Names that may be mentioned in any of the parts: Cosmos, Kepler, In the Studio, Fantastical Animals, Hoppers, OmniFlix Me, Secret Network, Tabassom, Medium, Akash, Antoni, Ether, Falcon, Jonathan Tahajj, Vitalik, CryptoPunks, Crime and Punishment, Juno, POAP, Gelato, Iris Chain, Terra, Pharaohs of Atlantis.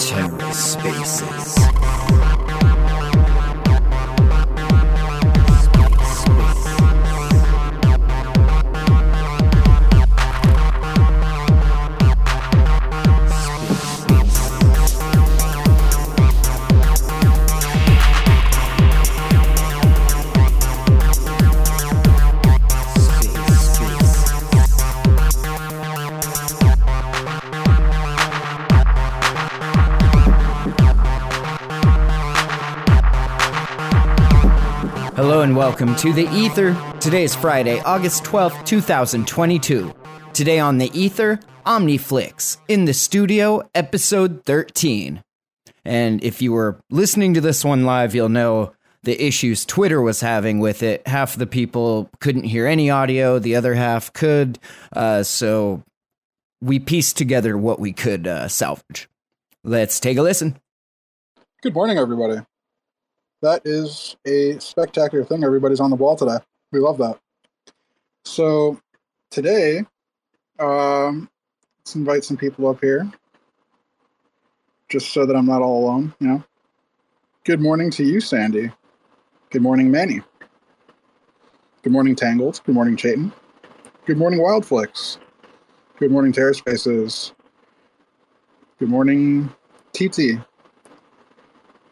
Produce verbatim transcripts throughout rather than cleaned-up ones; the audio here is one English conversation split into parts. TerraSpaces. Welcome to the Ether. Today is Friday, August twelfth, two thousand twenty-two. Today on the Ether, Omniflix in the studio, episode thirteen. And if you were listening to this one live, you'll know the issues Twitter was having with it. Half the people couldn't hear any audio, the other half could. Uh, so we pieced together what we could uh, salvage. Let's take a listen. Good morning, everybody. That is a spectacular thing. Everybody's on the ball today. We love that. So today, um, let's invite some people up here, just so that I'm not all alone, you know. Good morning to you, Sandy. Good morning, Manny. Good morning, Tangled. Good morning, Chayton. Good morning, Wildflix. Good morning, TerraSpaces. Good morning, Titi.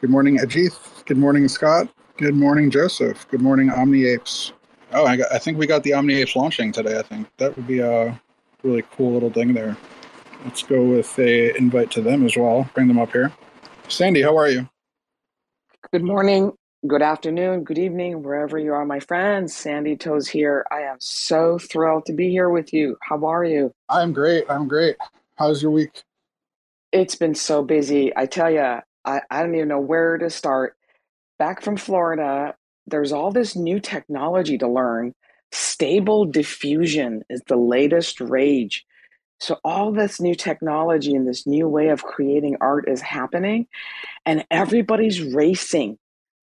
Good morning, Ajith. Good morning, Scott. Good morning, Joseph. Good morning, Omni Apes. Oh, I, got, I think we got the Omni Apes launching today, I think. That would be a really cool little thing there. Let's go with a invite to them as well. Bring them up here. Sandy, how are you? Good morning, good afternoon, good evening, wherever you are, my friends. Sandy Toes here. I am so thrilled to be here with you. How are you? I'm great. I'm great. How's your week? It's been so busy, I tell you. I, I don't even know where to start. Back from Florida, there's all this new technology to learn. Stable diffusion is the latest rage. So all this new technology and this new way of creating art is happening, and everybody's racing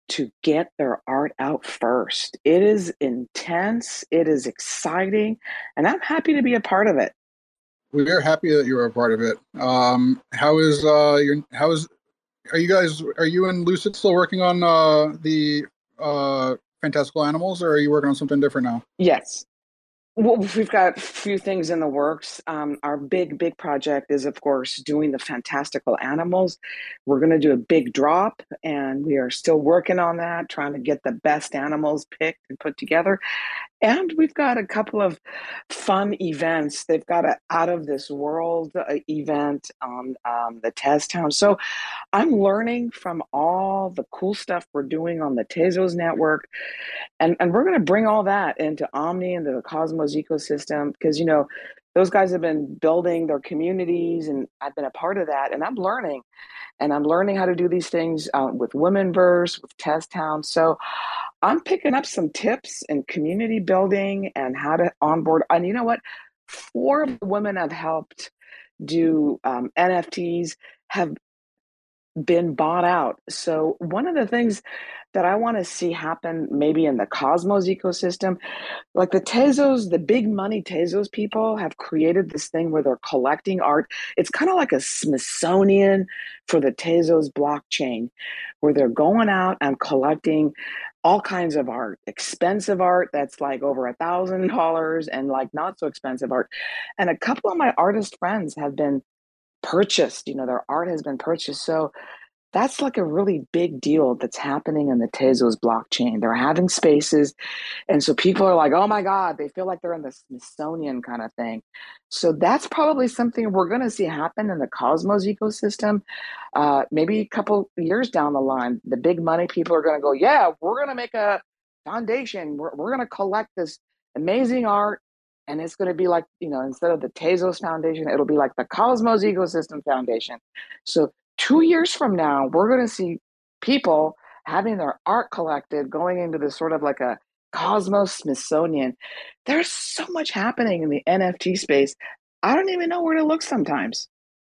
to get their art out first. It is intense. It is exciting, and I'm happy to be a part of it. We are happy that you're a part of it. Um, how is uh, your how is Are you guys, are you and Lucid still working on uh, the uh, Fantastical Animals, or are you working on something different now? Yes. Well, we've got a few things in the works. Um, our big, big project is, of course, doing the Fantastical Animals. We're going to do a big drop, and we are still working on that, trying to get the best animals picked and put together. And we've got a couple of fun events. They've got an out-of-this-world event on um, the Tez Town. So I'm learning from all the cool stuff we're doing on the Tezos network. And, and we're going to bring all that into Omni, into the Cosmos ecosystem, because, you know, those guys have been building their communities, and I've been a part of that. And I'm learning. And I'm learning how to do these things uh, with Womenverse, with Tez Town. So I'm picking up some tips in community building and how to onboard. And you know what? Four of the women I've helped do um, N F Ts have been bought out. So one of the things that I want to see happen maybe in the Cosmos ecosystem, like the Tezos, the big money Tezos people have created this thing where they're collecting art. It's kind of like a Smithsonian for the Tezos blockchain, where they're going out and collecting all kinds of art, expensive art that's like over a thousand dollars and like not so expensive art. And a couple of my artist friends have been purchased, you know, their art has been purchased. So that's like a really big deal that's happening in the Tezos blockchain. They're having spaces. And so people are like, oh my God, they feel like they're in the Smithsonian kind of thing. So that's probably something we're going to see happen in the Cosmos ecosystem. Uh, maybe a couple years down the line, the big money people are going to go, yeah, we're going to make a foundation. We're, we're going to collect this amazing art. And it's going to be like, you know, instead of the Tezos Foundation, it'll be like the Cosmos Ecosystem Foundation. So two years from now, we're going to see people having their art collected, going into this sort of like a Cosmos Smithsonian. There's so much happening in the N F T space. I don't even know where to look sometimes.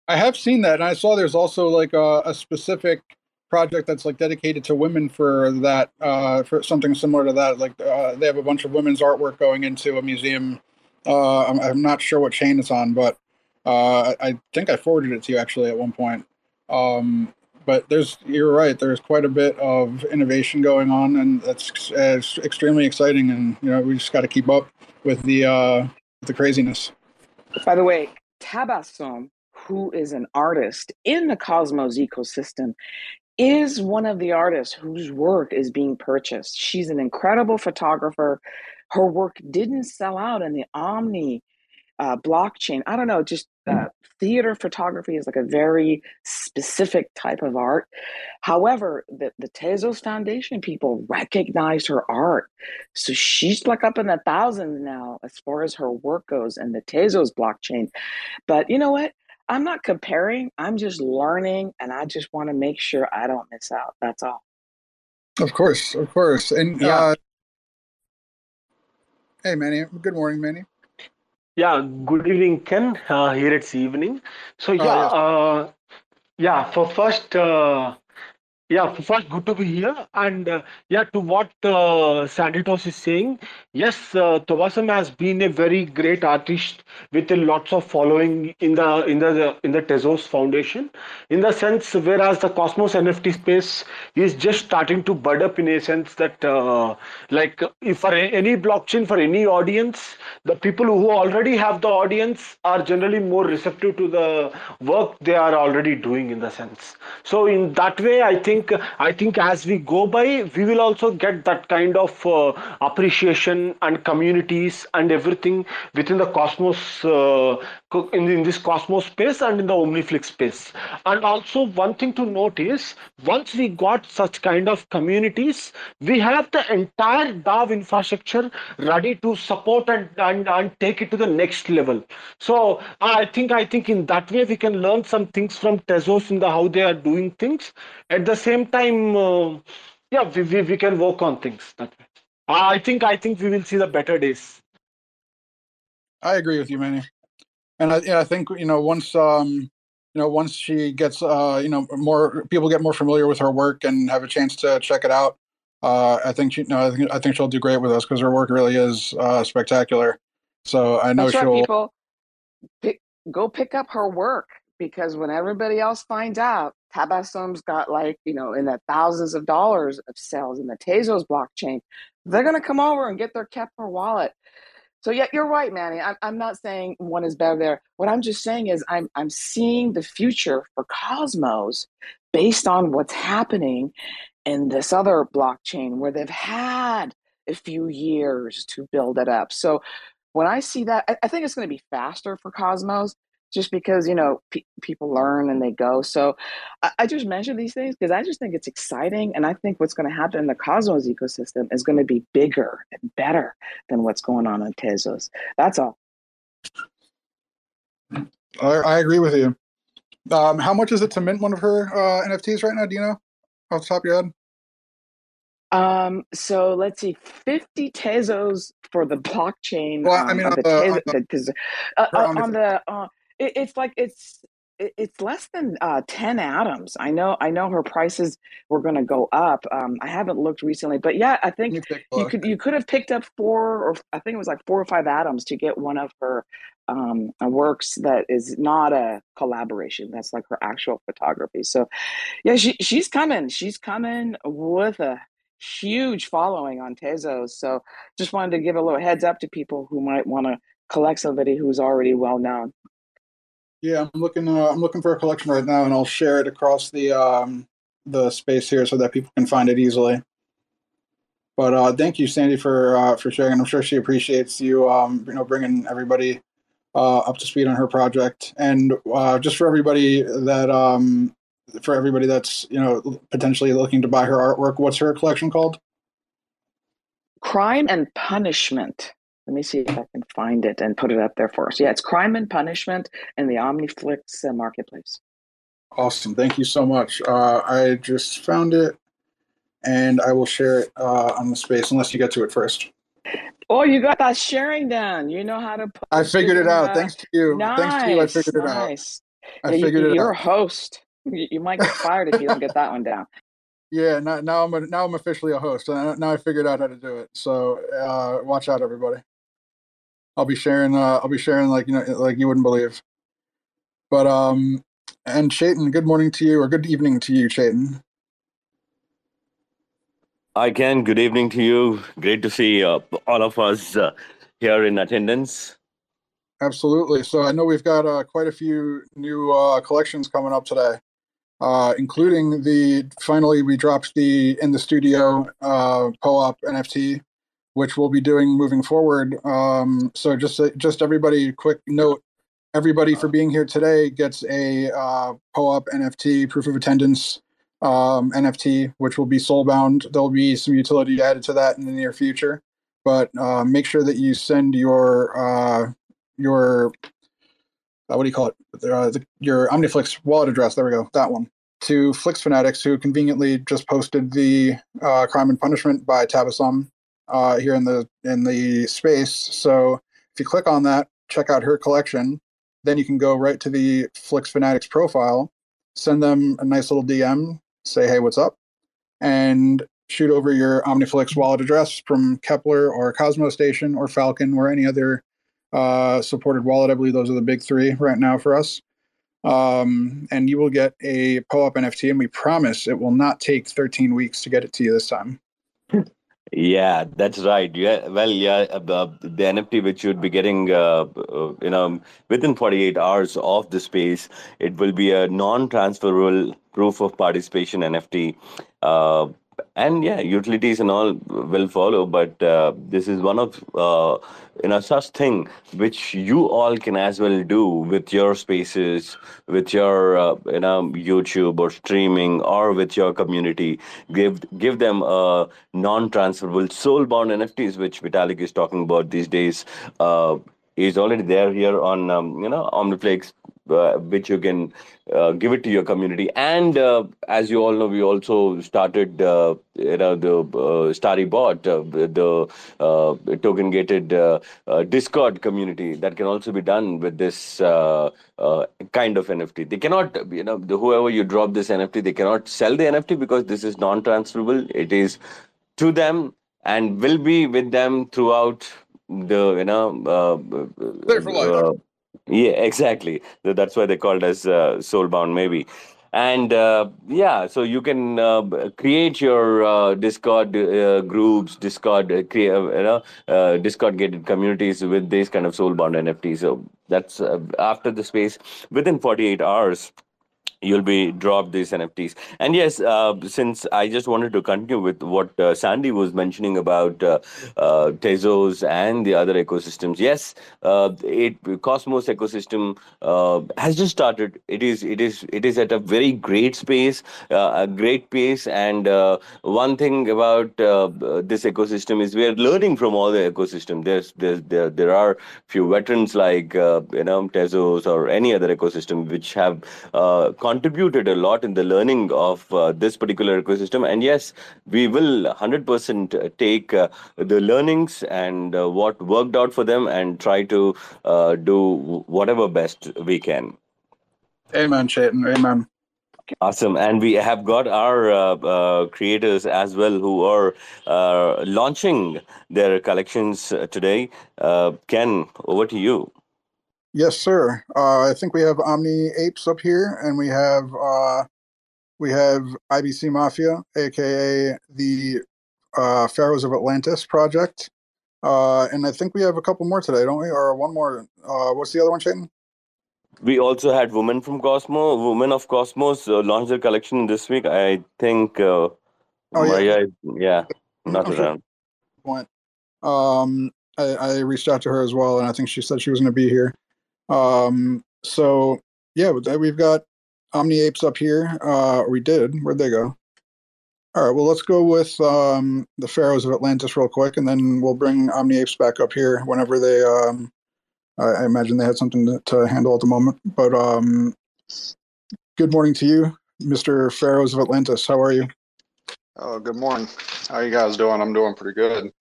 I have seen that. And I saw there's also like a, a specific project that's like dedicated to women for that, uh, for something similar to that. Like uh, they have a bunch of women's artwork going into a museum. Uh, I'm, I'm not sure what chain it's on, but uh, I think I forwarded it to you actually at one point. Um, but there's, you're right. There's quite a bit of innovation going on, and that's uh, extremely exciting. And you know, we just got to keep up with the uh, the craziness. By the way, Tabassom, who is an artist in the Cosmos ecosystem, is one of the artists whose work is being purchased. She's an incredible photographer. Her work didn't sell out in the Omni uh, blockchain. I don't know, just uh, theater photography is like a very specific type of art. However, the, the Tezos Foundation people recognize her art. So she's like up in the thousands now as far as her work goes in the Tezos blockchain. But you know what? I'm not comparing. I'm just learning, and I just want to make sure I don't miss out. That's all. Of course, of course. And yeah. uh, hey, Manny. Good morning, Manny. Yeah. Good evening, Ken. Uh, here it's evening. So yeah, oh, yeah. Uh, yeah. For first, uh, yeah, for first, good to be here. And uh, yeah, to what uh, Sandy Toes is saying, yes, uh, Tabassom has been a very great artist with a lots of following in the in the in the Tezos Foundation. In the sense, whereas the Cosmos N F T space is just starting to bud up in a sense that, uh, like, if for any blockchain for any audience, the people who already have the audience are generally more receptive to the work they are already doing. In the sense, so in that way, I think. I think as we go by, we will also get that kind of uh, appreciation and communities and everything within the Cosmos, uh, in, in this Cosmos space and in the OmniFlix space. And also one thing to note is, once we got such kind of communities, we have the entire DAO infrastructure ready to support and, and, and take it to the next level. So I think, I think in that way, we can learn some things from Tezos in the how they are doing things. At the same time, uh, yeah, we, we, we can work on things that way. I think I think we will see the better days. I agree with you, Manny, and I, and I think you know once um you know once she gets uh you know more people get more familiar with her work and have a chance to check it out, uh, I think she, no I think I think she'll do great with us because her work really is uh, spectacular. So I know That's she'll right, people pick, go pick up her work. Because when everybody else finds out, Tabassom's got like, you know, in the thousands of dollars of sales in the Tezos blockchain, they're going to come over and get their Kepler wallet. So yeah, you're right, Manny. I'm, I'm not saying one is better there. What I'm just saying is I'm, I'm seeing the future for Cosmos based on what's happening in this other blockchain where they've had a few years to build it up. So when I see that, I, I think it's going to be faster for Cosmos. Just because, you know, pe people learn and they go. So I, I just mentioned these things because I just think it's exciting. And I think what's going to happen in the Cosmos ecosystem is going to be bigger and better than what's going on in Tezos. That's all. I, I agree with you. Um, how much is it to mint one of her uh, N F Ts right now? Do you know off the top of your head? Um, so let's see, fifty Tezos for the blockchain. Well, um, I mean, on the, the, uh, on the, on the uh, It's like it's it's less than uh, ten atoms. I know I know her prices were going to go up. Um, I haven't looked recently, but yeah, I think you, you could you could have picked up four or I think it was like four or five atoms to get one of her um, works that is not a collaboration. That's like her actual photography. So yeah, she she's coming. She's coming with a huge following on Tezos. So just wanted to give a little heads up to people who might want to collect somebody who's already well known. Yeah, I'm looking. Uh, I'm looking for a collection right now, and I'll share it across the um, the space here so that people can find it easily. But uh, thank you, Sandy, for uh, for sharing. I'm sure she appreciates you, um, you know, bringing everybody uh, up to speed on her project. And uh, just for everybody that um, for everybody that's you know potentially looking to buy her artwork, what's her collection called? Crime and Punishment. Let me see if I can find it and put it up there for us. Yeah, it's Crime and Punishment in the OmniFlix uh, marketplace. Awesome. Thank you so much. Uh, I just found it, and I will share it uh, on the space, unless you get to it first. Oh, you got that sharing down. You know how to put I figured it out. out. Thanks to you. Nice, Thanks to you. I figured nice. it out. I yeah, figured you, it you're out. You're a host. You might get fired if you don't get that one down. Yeah, now, now I'm a, now I'm officially a host. Now I figured out how to do it. So uh, watch out, everybody. I'll be sharing. Uh, I'll be sharing like you know, like you wouldn't believe. But um, and Chayton, good morning to you, or good evening to you, Chayton. Hi, Ken. Good evening to you. Great to see uh, all of us uh, here in attendance. Absolutely. So I know we've got uh, quite a few new uh, collections coming up today, uh, including the finally we dropped the in the studio uh, P O A P N F T, which we'll be doing moving forward. Um, so just just everybody, quick note: everybody for being here today gets a uh, P O A P N F T, proof of attendance. Um, N F T, which will be soulbound. There'll be some utility added to that in the near future, but uh, make sure that you send your uh, your uh, what do you call it? Uh, the, your OmniFlix wallet address. There we go. That one to Flix Fanatics, who conveniently just posted the uh, Crime and Punishment by Tabassom uh, here in the in the space. So if you click on that, check out her collection. Then you can go right to the Flix Fanatics profile, send them a nice little D M. Say, hey, what's up? And shoot over your OmniFlix wallet address from Kepler or Cosmos Station or Falcon or any other uh, supported wallet. I believe those are the big three right now for us. Um, and you will get a P O A P N F T, and we promise it will not take thirteen weeks to get it to you this time. Yeah, that's right. Yeah, well, yeah, uh, the N F T which you'd be getting, uh, uh, you know, within forty-eight hours of the space, it will be a non-transferable proof of participation N F T, uh, and yeah, utilities and all will follow. But uh, this is one of uh, you know such thing which you all can as well do with your spaces, with your uh, you know YouTube or streaming, or with your community. Give give them a non-transferable soul-bound N F Ts, which Vitalik is talking about these days. Uh, is already there here on um, you know OmniFlix. Uh, which you can uh, give it to your community, and uh, as you all know, we also started uh, you know the uh, Starry Bot, uh, the uh, token gated uh, uh, Discord community that can also be done with this uh, uh, kind of N F T. They cannot, you know, the, whoever you drop this N F T, they cannot sell the N F T because this is non-transferable. It is to them and will be with them throughout the you know. Uh, They're for life. Uh, Yeah, exactly. That's why they called us uh, soulbound, maybe. And uh, yeah, so you can uh, create your uh, Discord uh, groups, Discord, uh, create, uh, you know, uh, Discord-gated communities with these kind of soulbound N F Ts. So that's uh, after the space within forty-eight hours. You'll be dropped these N F Ts. And yes, uh, since I just wanted to continue with what uh, Sandy was mentioning about uh, uh, Tezos and the other ecosystems. Yes, uh, it Cosmos ecosystem uh, has just started. It is it is it is at a very great space, uh, a great pace. And uh, one thing about uh, this ecosystem is we are learning from all the ecosystem. There's, there's there there are few veterans like uh, you know Tezos or any other ecosystem which have uh, contributed a lot in the learning of uh, this particular ecosystem. And yes, we will one hundred percent take uh, the learnings and uh, what worked out for them and try to uh, do whatever best we can. Amen, Chayton. Amen. Awesome. And we have got our uh, uh, creators as well who are uh, launching their collections today. Uh, Ken, over to you. Yes, sir. Uh, I think we have Omni Apes up here, and we have uh, we have I B C Mafia, aka the uh, Pharaohs of Atlantis project, uh, and I think we have a couple more today, don't we? Or one more? Uh, what's the other one, Chayton? We also had Women from Cosmos, Women of Cosmos, uh, launched their collection this week. I think. Uh, oh Maria, yeah, yeah, not I'm around. Sure. Point. Um, I, I reached out to her as well, and I think she said she was going to be here. Um, so yeah, we've got Omni Apes up here. Uh, we did, where'd they go? All right, well, let's go with, um, the Pharaohs of Atlantis real quick, and then we'll bring Omni Apes back up here whenever they, um, I, I imagine they had something to, to handle at the moment, but, um, good morning to you, Mister Pharaohs of Atlantis. How are you? Oh, good morning. How you guys doing? I'm doing pretty good.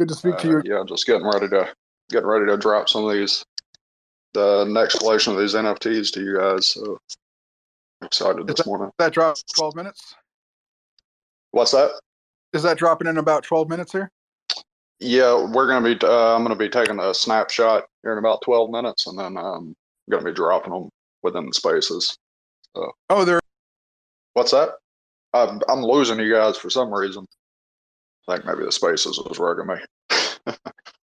Good to speak uh, to you. Yeah. Just getting ready to, getting ready to drop some of these. The next collection of these N F Ts to you guys. So excited this that, morning. That dropped twelve minutes. What's that? Is that dropping in about twelve minutes here? Yeah, we're gonna be. Uh, I'm gonna be taking a snapshot here in about twelve minutes, and then I'm um, gonna be dropping them within the spaces. So. Oh, there. What's that? I'm, I'm losing you guys for some reason. I think maybe the spaces was working me.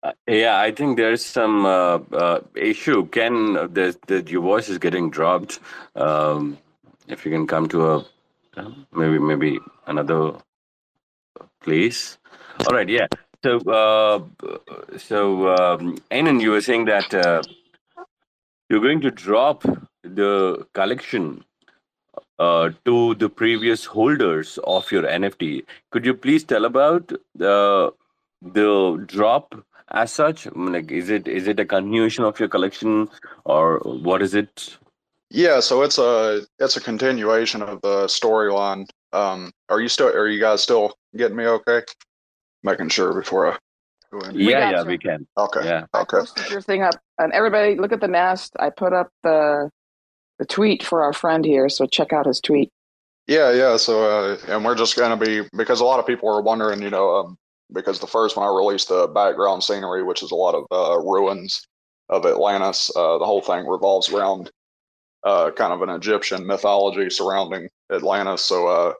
uh, yeah, I think there's some uh, uh, issue. Ken, the, the, your voice is getting dropped. Um, if you can come to a maybe maybe another place. All right. Yeah. So, uh, so um, Enon, you were saying that uh, you're going to drop the collection uh, to the previous holders of your N F T. Could you please tell about the the drop as such? I mean, like, is it is it a continuation of your collection, or what is it? Yeah, so it's a it's a continuation of the storyline. Um, are you still? Are you guys still getting me okay? Making sure before I go in. Yeah, yeah, we can. Okay. Yeah. Okay. I posted your thing up, and everybody look at the nest. I put up the the tweet for our friend here, so check out his tweet. Yeah, yeah. So, uh, and we're just gonna be, because a lot of people are wondering, you know, um, because the first one I released the background scenery, which is a lot of uh, ruins of Atlantis. Uh, the whole thing revolves around uh, kind of an Egyptian mythology surrounding Atlantis. So, uh,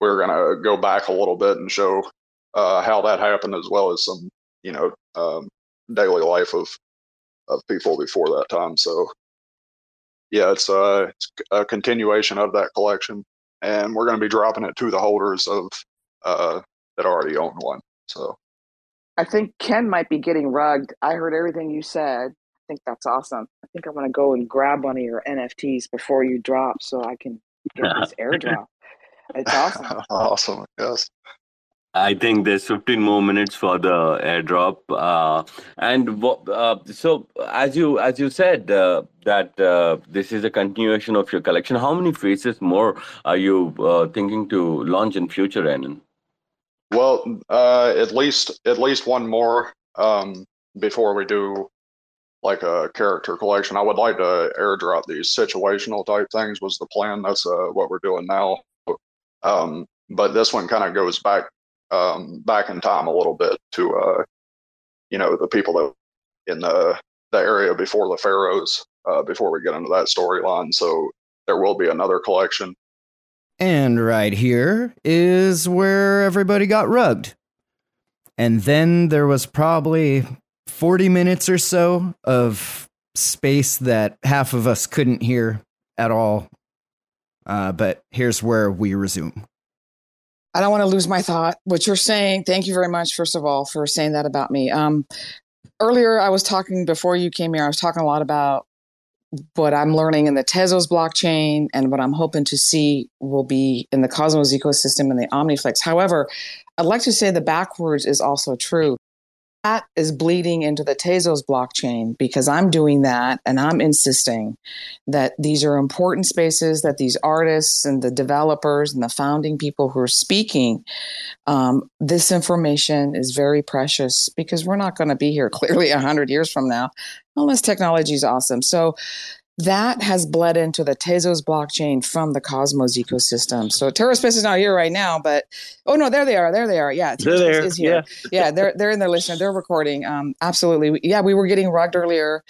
we're gonna go back a little bit and show. Uh, how that happened, as well as some, you know, um, daily life of of people before that time. So, yeah, it's a, it's a continuation of that collection, and we're going to be dropping it to the holders of uh, that already own one. So, I think Ken might be getting rugged. I heard everything you said. I think that's awesome. I think I'm going to go and grab one of your N F Ts before you drop, so I can get this airdrop. It's awesome. Awesome. Yes. I think there's fifteen more minutes for the airdrop, uh, and uh, so as you as you said uh, that uh, this is a continuation of your collection. How many phases more are you uh, thinking to launch in future, Enon? Well, uh, at least at least one more um, before we do like a character collection. I would like to airdrop these situational type things. Was the plan? That's uh, what we're doing now. Um, but this one kind of goes back. Um, back in time a little bit to, uh, you know, the people that in the the area before the Pharaohs, uh, before we get into that storyline. So there will be another collection. And right here is where everybody got rugged. And then there was probably forty minutes or so of space that half of us couldn't hear at all. Uh, but here's where we resume. I don't want to lose my thought. What you're saying, thank you very much, first of all, for saying that about me. Um, earlier, I was talking, before you came here, I was talking a lot about what I'm learning in the Tezos blockchain and what I'm hoping to see will be in the Cosmos ecosystem and the OmniFlix. However, I'd like to say the backwards is also true. That is bleeding into the Tezos blockchain because I'm doing that and I'm insisting that these are important spaces, that these artists and the developers and the founding people who are speaking, um, this information is very precious because we're not going to be here clearly one hundred years from now unless technology is awesome. So that has bled into the Tezos blockchain from the Cosmos ecosystem. So TerraSpace is not here right now, but oh no, there they are, there they are. Yeah, TerraSpace is here. Yeah, yeah they're they're in there listening. They're recording. Um, absolutely. Yeah, we were getting rugged earlier,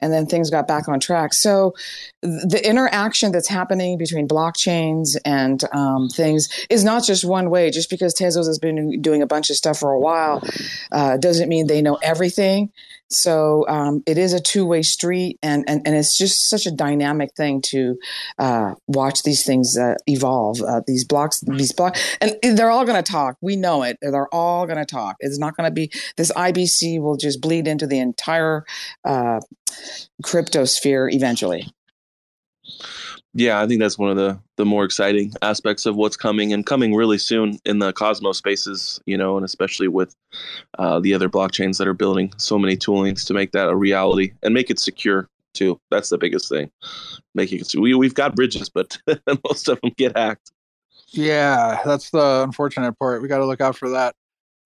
and then things got back on track. So the interaction that's happening between blockchains and um, things is not just one way. Just because Tezos has been doing a bunch of stuff for a while uh, doesn't mean they know everything. So um, it is a two-way street, and, and, and it's just such a dynamic thing to uh, watch these things uh, evolve, uh, these blocks, these blocks. And they're all going to talk. We know it. They're all going to talk. It's not going to be – this I B C will just bleed into the entire uh, cryptosphere eventually. Yeah, I think that's one of the, the more exciting aspects of what's coming and coming really soon in the Cosmos spaces, you know, and especially with uh, the other blockchains that are building so many toolings to make that a reality and make it secure, too. That's the biggest thing. Making it, we, we've got bridges, but most of them get hacked. Yeah, that's the unfortunate part. We got to look out for that.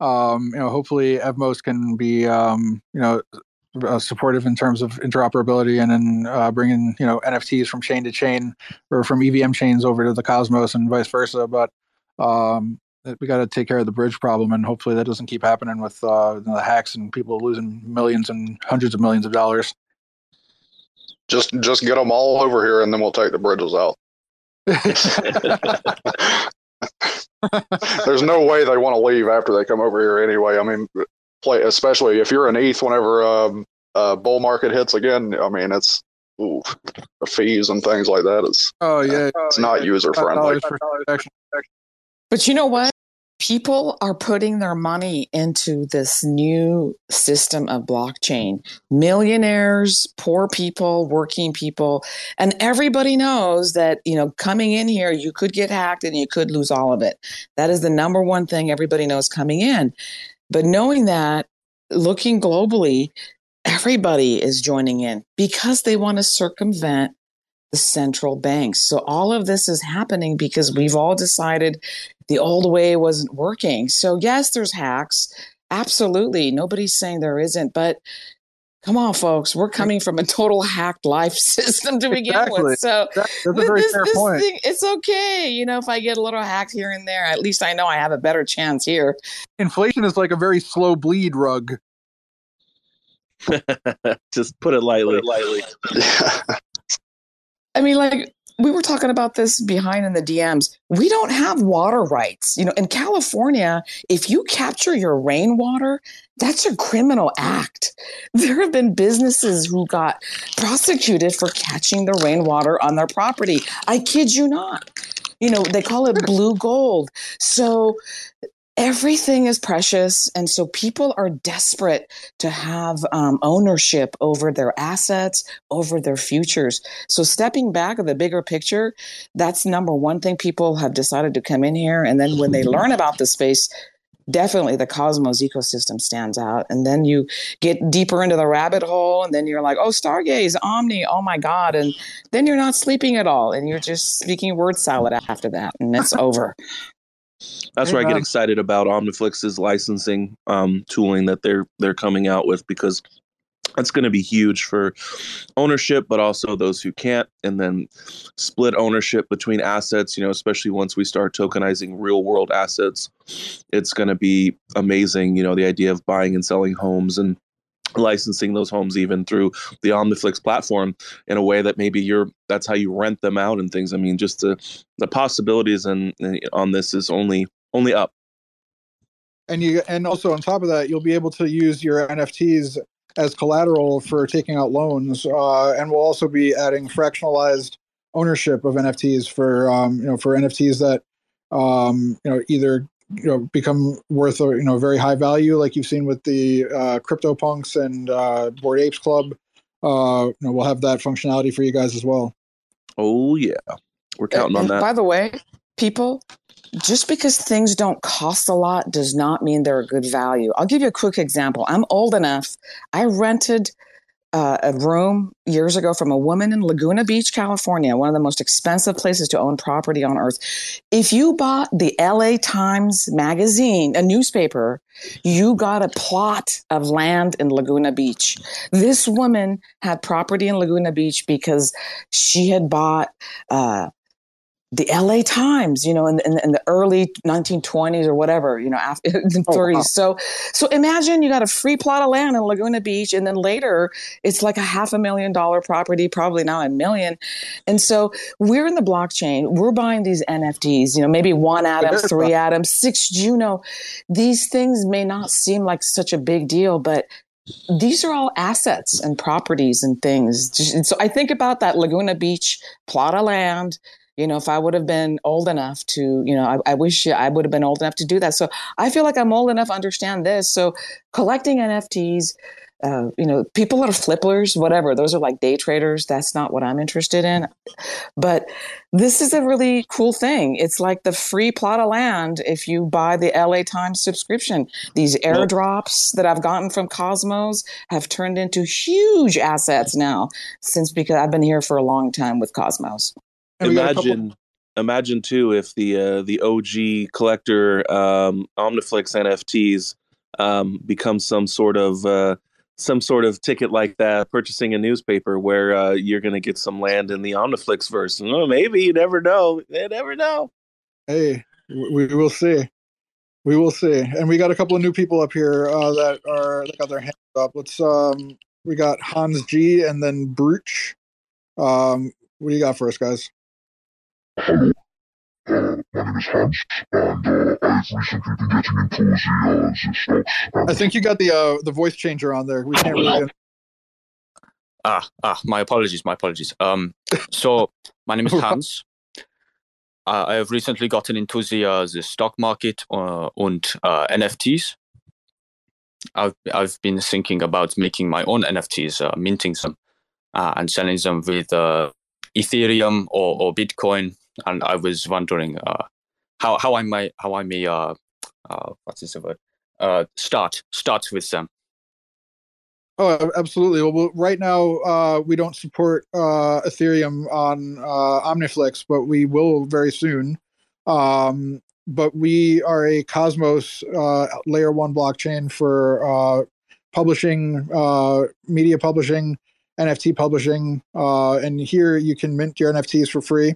Um, you know, hopefully Evmos can be, um, you know, Uh, supportive in terms of interoperability and then uh, bringing, you know, N F Ts from chain to chain or from E V M chains over to the Cosmos and vice versa. But um, we got to take care of the bridge problem, and hopefully that doesn't keep happening with uh, you know, the hacks and people losing millions and hundreds of millions of dollars. Just just get them all over here, and then we'll take the bridges out. There's no way they want to leave after they come over here anyway. I mean, play, especially if you're an E T H, whenever um, uh, bull market hits again, I mean, it's ooh, the fees and things like that. It's, oh, yeah. It's oh, not yeah. user-friendly. But you know what? People are putting their money into this new system of blockchain. Millionaires, poor people, working people, and everybody knows that, you know, coming in here, you could get hacked and you could lose all of it. That is the number one thing everybody knows coming in. But knowing that, looking globally, everybody is joining in because they want to circumvent the central banks. So all of this is happening because we've all decided the old way wasn't working. So yes, there's hacks. Absolutely. Nobody's saying there isn't, but come on, folks, we're coming from a total hacked life system to begin exactly. with. So that's a very this, fair this point. Thing, it's okay. You know, if I get a little hacked here and there, at least I know I have a better chance here. Inflation is like a very slow bleed rug. Just put it lightly. Put it lightly. Yeah. I mean, like we were talking about this behind in the D Ms. We don't have water rights. You know, in California, if you capture your rainwater, that's a criminal act. There have been businesses who got prosecuted for catching the rainwater on their property. I kid you not. You know, they call it blue gold. So everything is precious, and so people are desperate to have um, ownership over their assets, over their futures. So stepping back at the bigger picture, that's number one thing people have decided to come in here. And then when they learn about the space, definitely the Cosmos ecosystem stands out. And then you get deeper into the rabbit hole, and then you're like, oh, Stargaze, Omni, oh my God. And then you're not sleeping at all, and you're just speaking word salad after that, and it's over. That's where I get excited about Omniflix's licensing um, tooling that they're they're coming out with, because that's going to be huge for ownership, but also those who can't, and then split ownership between assets. You know, especially once we start tokenizing real world assets, it's going to be amazing. You know, the idea of buying and selling homes and licensing those homes even through the Omniflix platform in a way that maybe you're that's how you rent them out and things. I mean, just the, the possibilities and on this is only only up. And you and also on top of that, you'll be able to use your N F Ts as collateral for taking out loans, uh, and we'll also be adding fractionalized ownership of N F Ts for um, you know for N F Ts that um, you know either. you know, become worth, you know, very high value, like you've seen with the uh, CryptoPunks and uh, Bored Apes Club. Uh, you know, we'll have that functionality for you guys as well. Oh, yeah. We're counting uh, on that. By the way, people, just because things don't cost a lot does not mean they're a good value. I'll give you a quick example. I'm old enough. I rented uh, a room years ago from a woman in Laguna Beach, California, one of the most expensive places to own property on earth. If you bought the L A Times magazine, a newspaper, you got a plot of land in Laguna Beach. This woman had property in Laguna Beach because she had bought uh, the L A Times, you know, in, in, in the early nineteen twenties or whatever, you know, after the oh, thirties. Wow. So, so imagine you got a free plot of land in Laguna Beach, and then later it's like a half a million dollar property, probably now a million. And so we're in the blockchain. We're buying these N F Ts, you know, maybe one atom, three atoms, six Juno. These things may not seem like such a big deal, but these are all assets and properties and things. And so I think about that Laguna Beach plot of land. You know, if I would have been old enough to, you know, I, I wish I would have been old enough to do that. So I feel like I'm old enough to understand this. So collecting N F Ts, uh, you know, people that are flippers, whatever, those are like day traders. That's not what I'm interested in. But this is a really cool thing. It's like the free plot of land if you buy the L A Times subscription. These airdrops that I've gotten from Cosmos have turned into huge assets now, since because I've been here for a long time with Cosmos. Imagine, imagine too, if the uh, the O G collector um, Omniflix N F Ts um, become some sort of uh, some sort of ticket like that, purchasing a newspaper where uh, you're going to get some land in the Omniflix verse. Oh, maybe you never know. You never know. Hey, we will see. We will see. And we got a couple of new people up here uh, that are that got their hands up. Let's um, we got Hans G and then Brooch. Um, what do you got for us, guys? Hello, uh, my name is Hans, and uh, I've recently been getting into the, uh, the stocks. And I think you got the uh, the voice changer on there. We can't really. Ah, ah, my apologies, my apologies. Um, so my name is Hans. Uh, I have recently gotten into the, uh, the stock market uh, and uh, N F Ts. I've I've been thinking about making my own N F Ts, uh, minting them, uh, and selling them with uh, Ethereum or, or Bitcoin. And I was wondering uh, how how I may how I may uh, uh, what's this word uh, start start with them. Oh, absolutely. Well, right now uh, we don't support uh, Ethereum on uh, Omniflix, but we will very soon. Um, but we are a Cosmos uh, layer one blockchain for uh, publishing, uh, media publishing, N F T publishing. Uh, and here you can mint your N F Ts for free.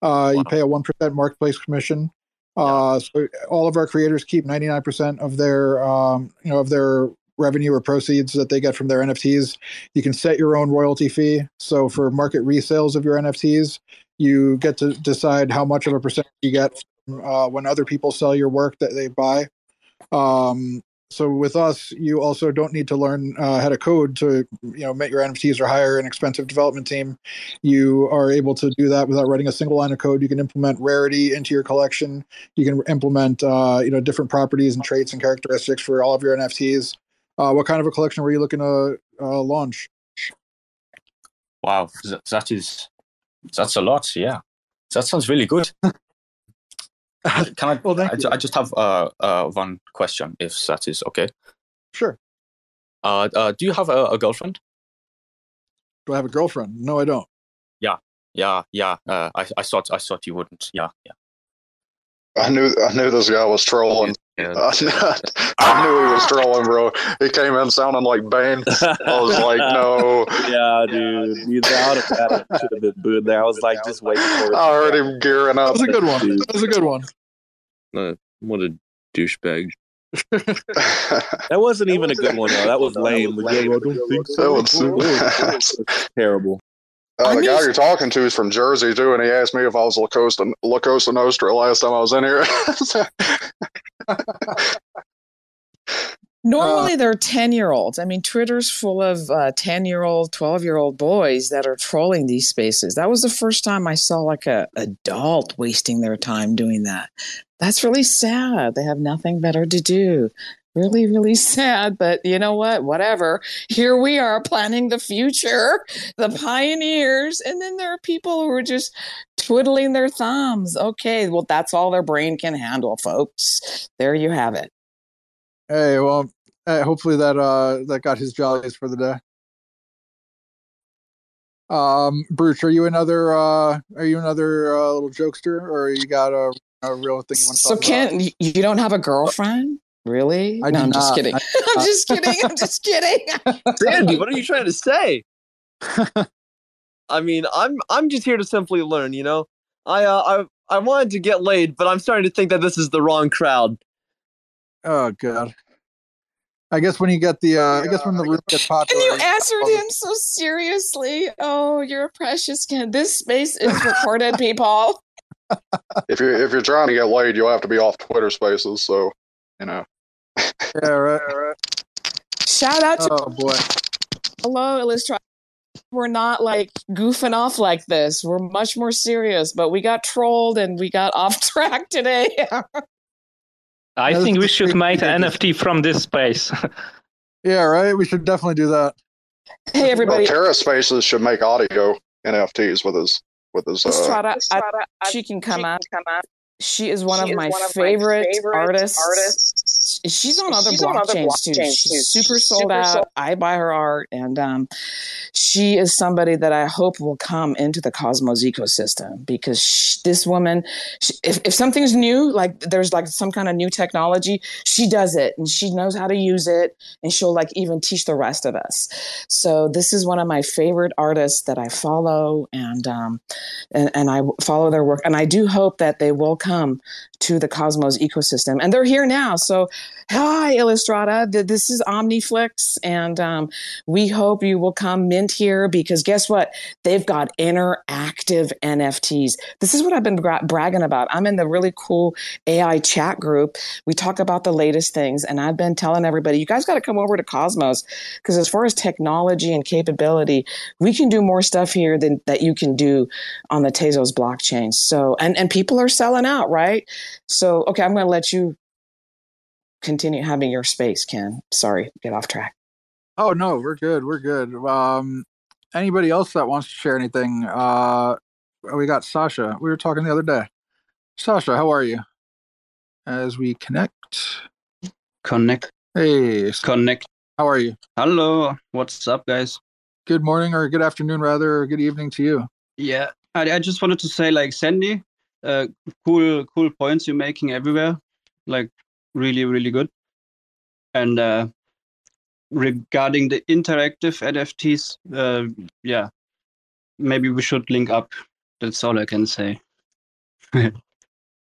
Uh, wow. You pay a one percent marketplace commission. Uh, so all of our creators keep ninety-nine percent of their, um, you know, of their revenue or proceeds that they get from their N F Ts. You can set your own royalty fee. So for market resales of your N F Ts, you get to decide how much of a percentage you get from, uh, when other people sell your work that they buy. Um, so with us, you also don't need to learn uh, how to code to, you know, make your N F Ts or hire an expensive development team. You are able to do that without writing a single line of code. You can implement rarity into your collection. You can implement, uh, you know, different properties and traits and characteristics for all of your N F Ts. Uh, what kind of a collection were you looking to uh, launch? Wow, that, that is that's a lot. Yeah, that sounds really good. Can I? Well, I, I just have uh, uh, one question, if that is okay. Sure. Uh, uh, do you have a, a girlfriend? Do I have a girlfriend? No, I don't. Yeah, yeah, yeah. Uh, I I thought I thought you wouldn't. Yeah, yeah. I knew I knew this guy was trolling. Yeah. I knew he was trolling, bro. He came in sounding like Bane. I was like, no. Yeah, dude. You doubt it. I should have been booed there. I was like, just wait for it. I heard him gearing up. That was a good one. That was a good one. Uh, what a douchebag. That wasn't even a good one, though. That was lame. That was lame. I don't think so. That was super terrible. Uh, the I guy mean, you're talking to is from Jersey, too, and he asked me if I was La Costa, La Costa Nostra last time I was in here. Normally, uh, they're ten-year-olds. I mean, Twitter's full of uh, ten-year-old, twelve-year-old boys that are trolling these spaces. That was the first time I saw, like, a adult wasting their time doing that. That's really sad. They have nothing better to do. Really, really sad, but you know what? Whatever. Here we are planning the future, the pioneers, and then there are people who are just twiddling their thumbs. Okay, well, that's all their brain can handle, folks. There you have it. Hey, well, hey, hopefully that uh, that got his jollies for the day. Um, Bruce, are you another uh, are you another uh, little jokester, or you got a, a real thing you want to talk about? So, Ken, you don't have a girlfriend? Really? I no, I'm just kidding. I'm just kidding. I'm just kidding. Sandy, what are you trying to say? I mean, I'm I'm just here to simply learn. You know, I uh, I I wanted to get laid, but I'm starting to think that this is the wrong crowd. Oh God! I guess when you get the, uh, I guess when the room gets popular. And you answered him so seriously. Oh, you're a precious kid. This space is recorded, people. If you're if you're trying to get laid, you'll have to be off Twitter Spaces. So. You know. Yeah, right, right. Shout out to Oh boy. Hello, Illustrator. We're not like goofing off like this. We're much more serious, but we got trolled and we got off track today. I that think we should make an N F T from this space. Yeah, right. We should definitely do that. Hey everybody. Well, Terra Spaces should make audio N F Ts with his with his uh, Strata, I, she can come she out. Can come out. She is one, she of, is my one of my favorite artists. artists. She's on other She's blockchains, blockchains too. She's super sold super out. Sold. I buy her art, and um, she is somebody that I hope will come into the Cosmos ecosystem because she, this woman, she, if, if something's new, like there's like some kind of new technology, she does it and she knows how to use it, and she'll like even teach the rest of us. So this is one of my favorite artists that I follow, and um, and, and I follow their work, and I do hope that they will come come to the Cosmos ecosystem. And they're here now. So hi, Illustrata. This is OmniFlix. And um, we hope you will come mint here because guess what? They've got interactive N F Ts. This is what I've been bra- bragging about. I'm in the really cool A I chat group. We talk about the latest things. And I've been telling everybody, you guys got to come over to Cosmos because as far as technology and capability, we can do more stuff here than that you can do on the Tezos blockchain. So, and, and people are selling out, right? So, okay, I'm going to let you continue having your space, Ken. Sorry, get off track. Oh, no, we're good. We're good. Um, anybody else that wants to share anything? Uh, we got Sasha. We were talking the other day. Sasha, how are you? As we connect. Connect. Hey. Connect. How are you? Hello. What's up, guys? Good morning or good afternoon, rather, or good evening to you. Yeah, I, I just wanted to say, like, Sandy, uh, cool, cool points you're making everywhere. Like, really, really good. And uh, regarding the interactive N F Ts, uh, yeah, maybe we should link up. That's all I can say.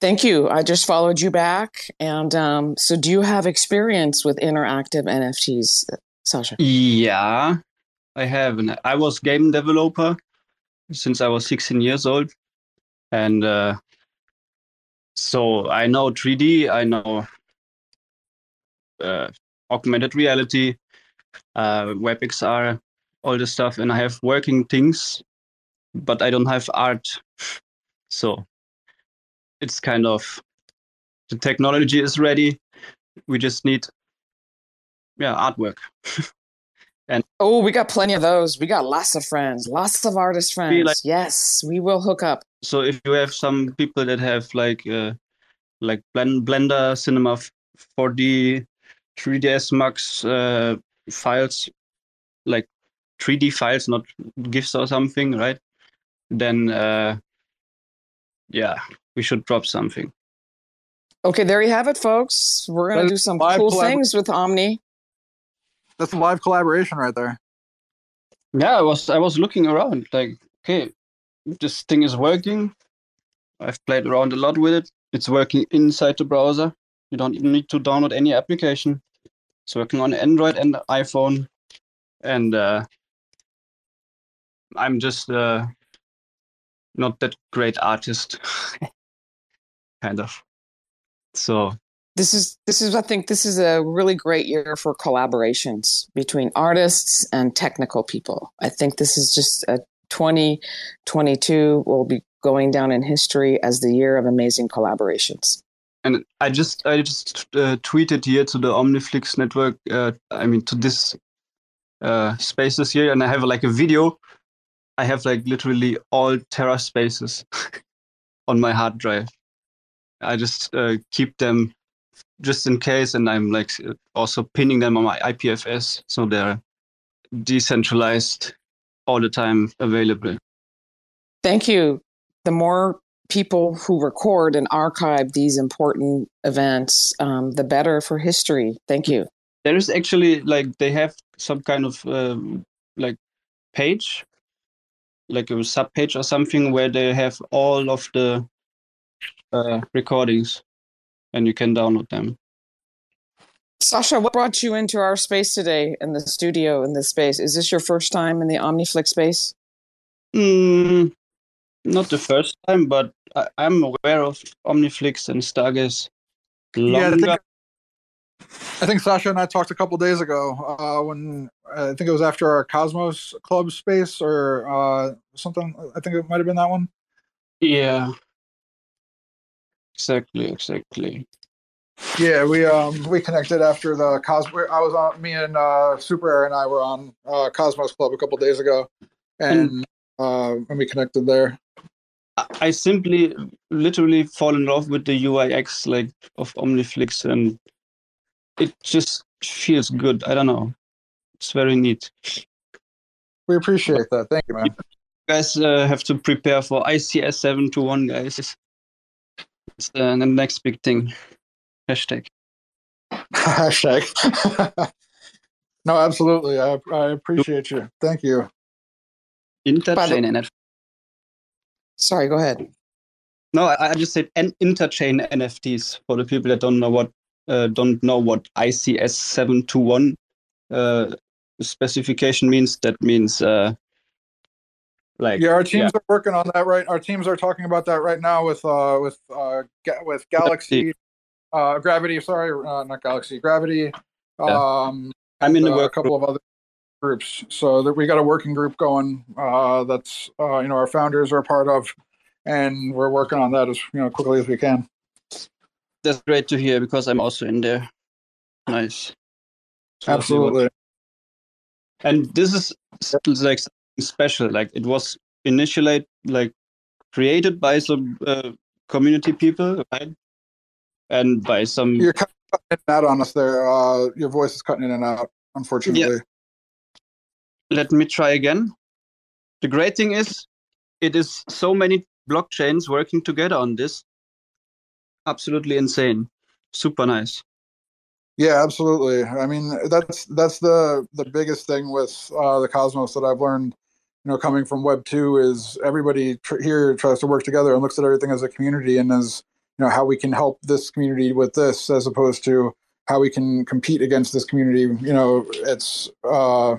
Thank you. I just followed you back. And um, so do you have experience with interactive N F Ts, Sasha? Yeah, I have. I was game developer since I was sixteen years old. And uh, so I know three D, I know uh, augmented reality, uh, WebXR, all this stuff. And I have working things, but I don't have art. So it's kind of, the technology is ready. We just need, yeah, artwork. And oh, we got plenty of those. We got lots of friends, lots of artist friends. Like, yes, we will hook up. So if you have some people that have like uh, like blend, Blender, Cinema four D, three D S Max uh, files, like three D files, not GIFs or something, right? Then, uh, yeah, we should drop something. Okay, there you have it, folks. We're going to do some cool play- things with Omni. That's a live collaboration right there. Yeah, I was I was looking around like, okay, this thing is working. I've played around a lot with it. It's working inside the browser. You don't even need to download any application. It's working on Android and iPhone. And uh, I'm just uh, not that great artist, kind of. So. This is, this is, I think this is a really great year for collaborations between artists and technical people. I think this is just a twenty twenty-two will be going down in history as the year of amazing collaborations. And I just, I just uh, tweeted here to the OmniFlix network. Uh, I mean, to this uh, space this year, and I have like a video. I have like literally all Terra spaces on my hard drive. I just uh, keep them. Just in case, and I'm like also pinning them on my I P F S, so they're decentralized all the time available. Thank you. The more people who record and archive these important events, um, the better for history. Thank you. There is actually like they have some kind of uh, like page, like a sub page or something where they have all of the uh, recordings. And you can download them. Sasha, what brought you into our space today in the studio, in this space? Is this your first time in the OmniFlix space? Mm, not the first time, but I, I'm aware of OmniFlix and Stargaze. Yeah, I think, I think Sasha and I talked a couple days ago uh, when I think it was after our Cosmos Club space or uh, something. I think it might have been that one. Yeah. Exactly, exactly. Yeah, we um we connected after the Cosmos. I was on me and uh, Super Air and I were on uh, Cosmos Club a couple days ago, and uh, and we connected there. I simply, literally, fall in love with the U I X like of OmniFlix, and it just feels good. I don't know, it's very neat. We appreciate that. Thank you, man. You guys uh, have to prepare for I C S seven twenty-one, guys. It's the next big thing. Hashtag. Hashtag. No, absolutely. I I appreciate you. Thank you. Interchain. Sorry, go ahead. No, I, I just said an interchain N F Ts for the people that don't know what uh, don't know what I C S seven twenty-one uh, specification means. That means uh, like yeah, our teams yeah. are working on that right. Our teams are talking about that right now with uh, with uh, ga with Galaxy, uh, Gravity. Sorry, uh, not Galaxy, Gravity. Yeah. Um, I'm in the uh, work a couple group. of other groups. So that we got a working group going. Uh, that's uh, you know our founders are part of. And we're working on that as you know quickly as we can. That's great to hear because I'm also in there. Nice. So absolutely. And this is like something special. Like it was initially like created by some uh, community people, right? And by some. You're cutting in and out on us there. Uh, your voice is cutting in and out, unfortunately. Yeah. Let me try again. The great thing is, it is so many blockchains working together on this. Absolutely insane. Super nice. Yeah, absolutely. I mean, that's that's the the biggest thing with uh, the Cosmos that I've learned, you know, coming from Web two is everybody tr here tries to work together and looks at everything as a community and as, you know, how we can help this community with this as opposed to how we can compete against this community. You know, it's uh,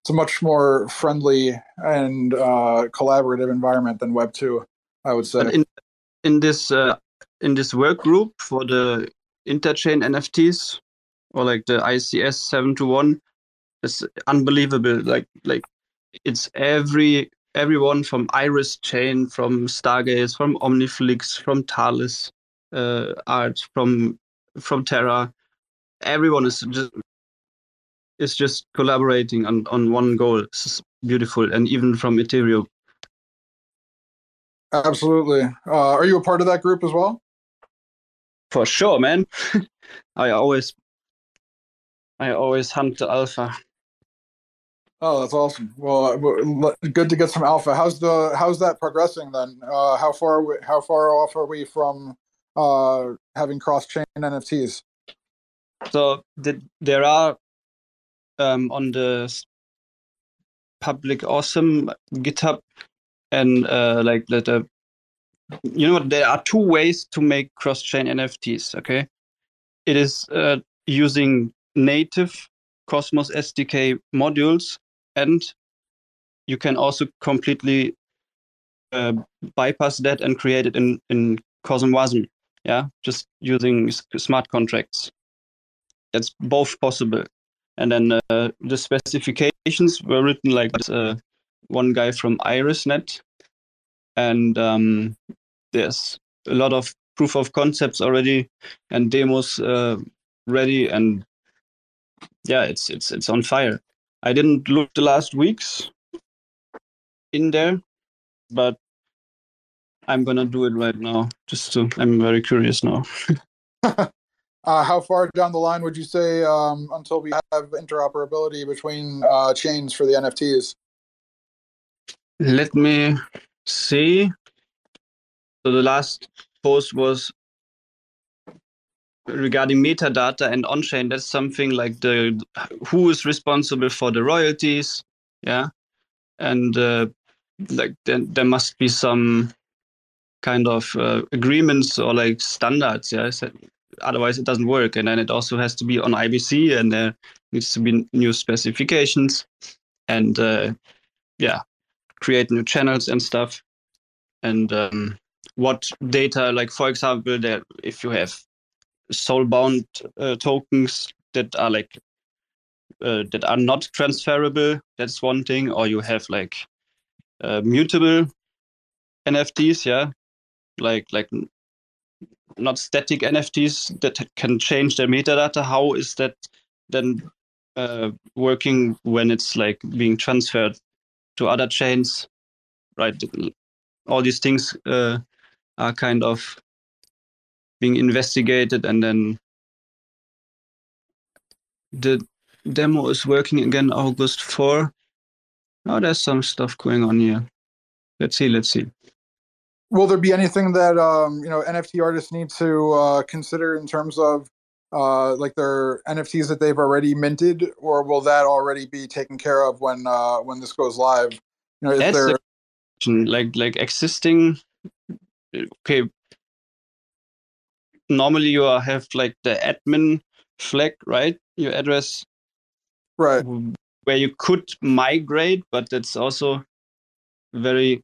it's a much more friendly and uh, collaborative environment than Web two. I would say. But in in this uh, in this work group for the interchain N F Ts or like the I C S seven twenty-one, it's unbelievable. Like like it's every everyone from Iris Chain, from Stargaze, from Omni Flix, from Talis, uh, Art, from from Terra. Everyone is just is just collaborating on on one goal. It's beautiful, and even from Ethereum. Absolutely. Uh, are you a part of that group as well? For sure, man. I always, I always hunt the alpha. Oh, that's awesome. Well, good to get some alpha. How's the how's that progressing then? Uh, how far we, how far off are we from uh, having cross-chain N F Ts? So the, there are um, on the public awesome GitHub. And uh, like that, uh, you know, there are two ways to make cross-chain N F Ts. Okay, it is uh, using native Cosmos S D K modules, and you can also completely uh, bypass that and create it in in Cosmwasm. Yeah, just using smart contracts. That's both possible. And then uh, the specifications were written like this. Uh, one guy from IrisNet, and um, there's a lot of proof of concepts already and demos uh, ready, and yeah, it's it's it's on fire. I didn't look the last weeks in there, but I'm gonna do it right now. Just to, I'm very curious now. uh, how far down the line would you say um, until we have interoperability between uh, chains for the N F Ts? Let me see. So the last post was regarding metadata and on-chain. That's something like the who is responsible for the royalties, yeah, and uh, like there, there must be some kind of uh, agreements or like standards, yeah. So otherwise, it doesn't work, and then it also has to be on I B C, and there needs to be new specifications, and uh, yeah. Create new channels and stuff, and um, what data, like for example, that if you have soulbound uh, tokens that are like uh, that are not transferable, that's one thing, or you have like uh, mutable N F Ts, yeah, like like not static N F Ts that can change their metadata. How is that then uh, working when it's like being transferred to other chains, right? All these things uh, are kind of being investigated, and then the demo is working again August fourth. Oh, there's some stuff going on here. Let's see, let's see. Will there be anything that um, you know N F T artists need to uh, consider in terms of Uh, like their N F Ts that they've already minted, or will that already be taken care of when uh, when this goes live? You know, is there... like like existing? Okay, normally you have like the admin flag, right? Your address, right? Where you could migrate, but that's also very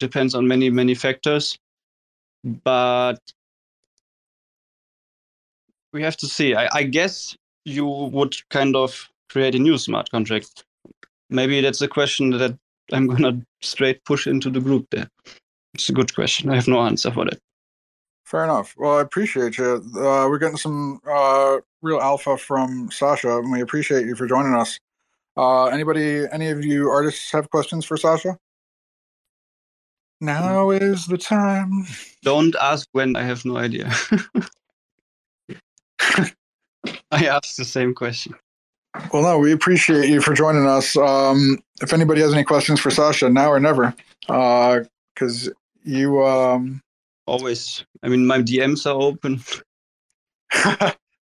depends on many many factors. But we have to see. I, I guess you would kind of create a new smart contract. Maybe that's a question that I'm gonna straight push into the group there. It's a good question. I have no answer for that. Fair enough. Well, I appreciate you. Uh, we're getting some uh, real alpha from Sasha, and we appreciate you for joining us. Uh, anybody, any of you artists have questions for Sasha? Now is the time. Don't ask when. I have no idea. I asked the same question. Well, no, we appreciate you for joining us. Um, if anybody has any questions for Sasha, now or never, because uh, you... Um, Always. I mean, my D Ms are open.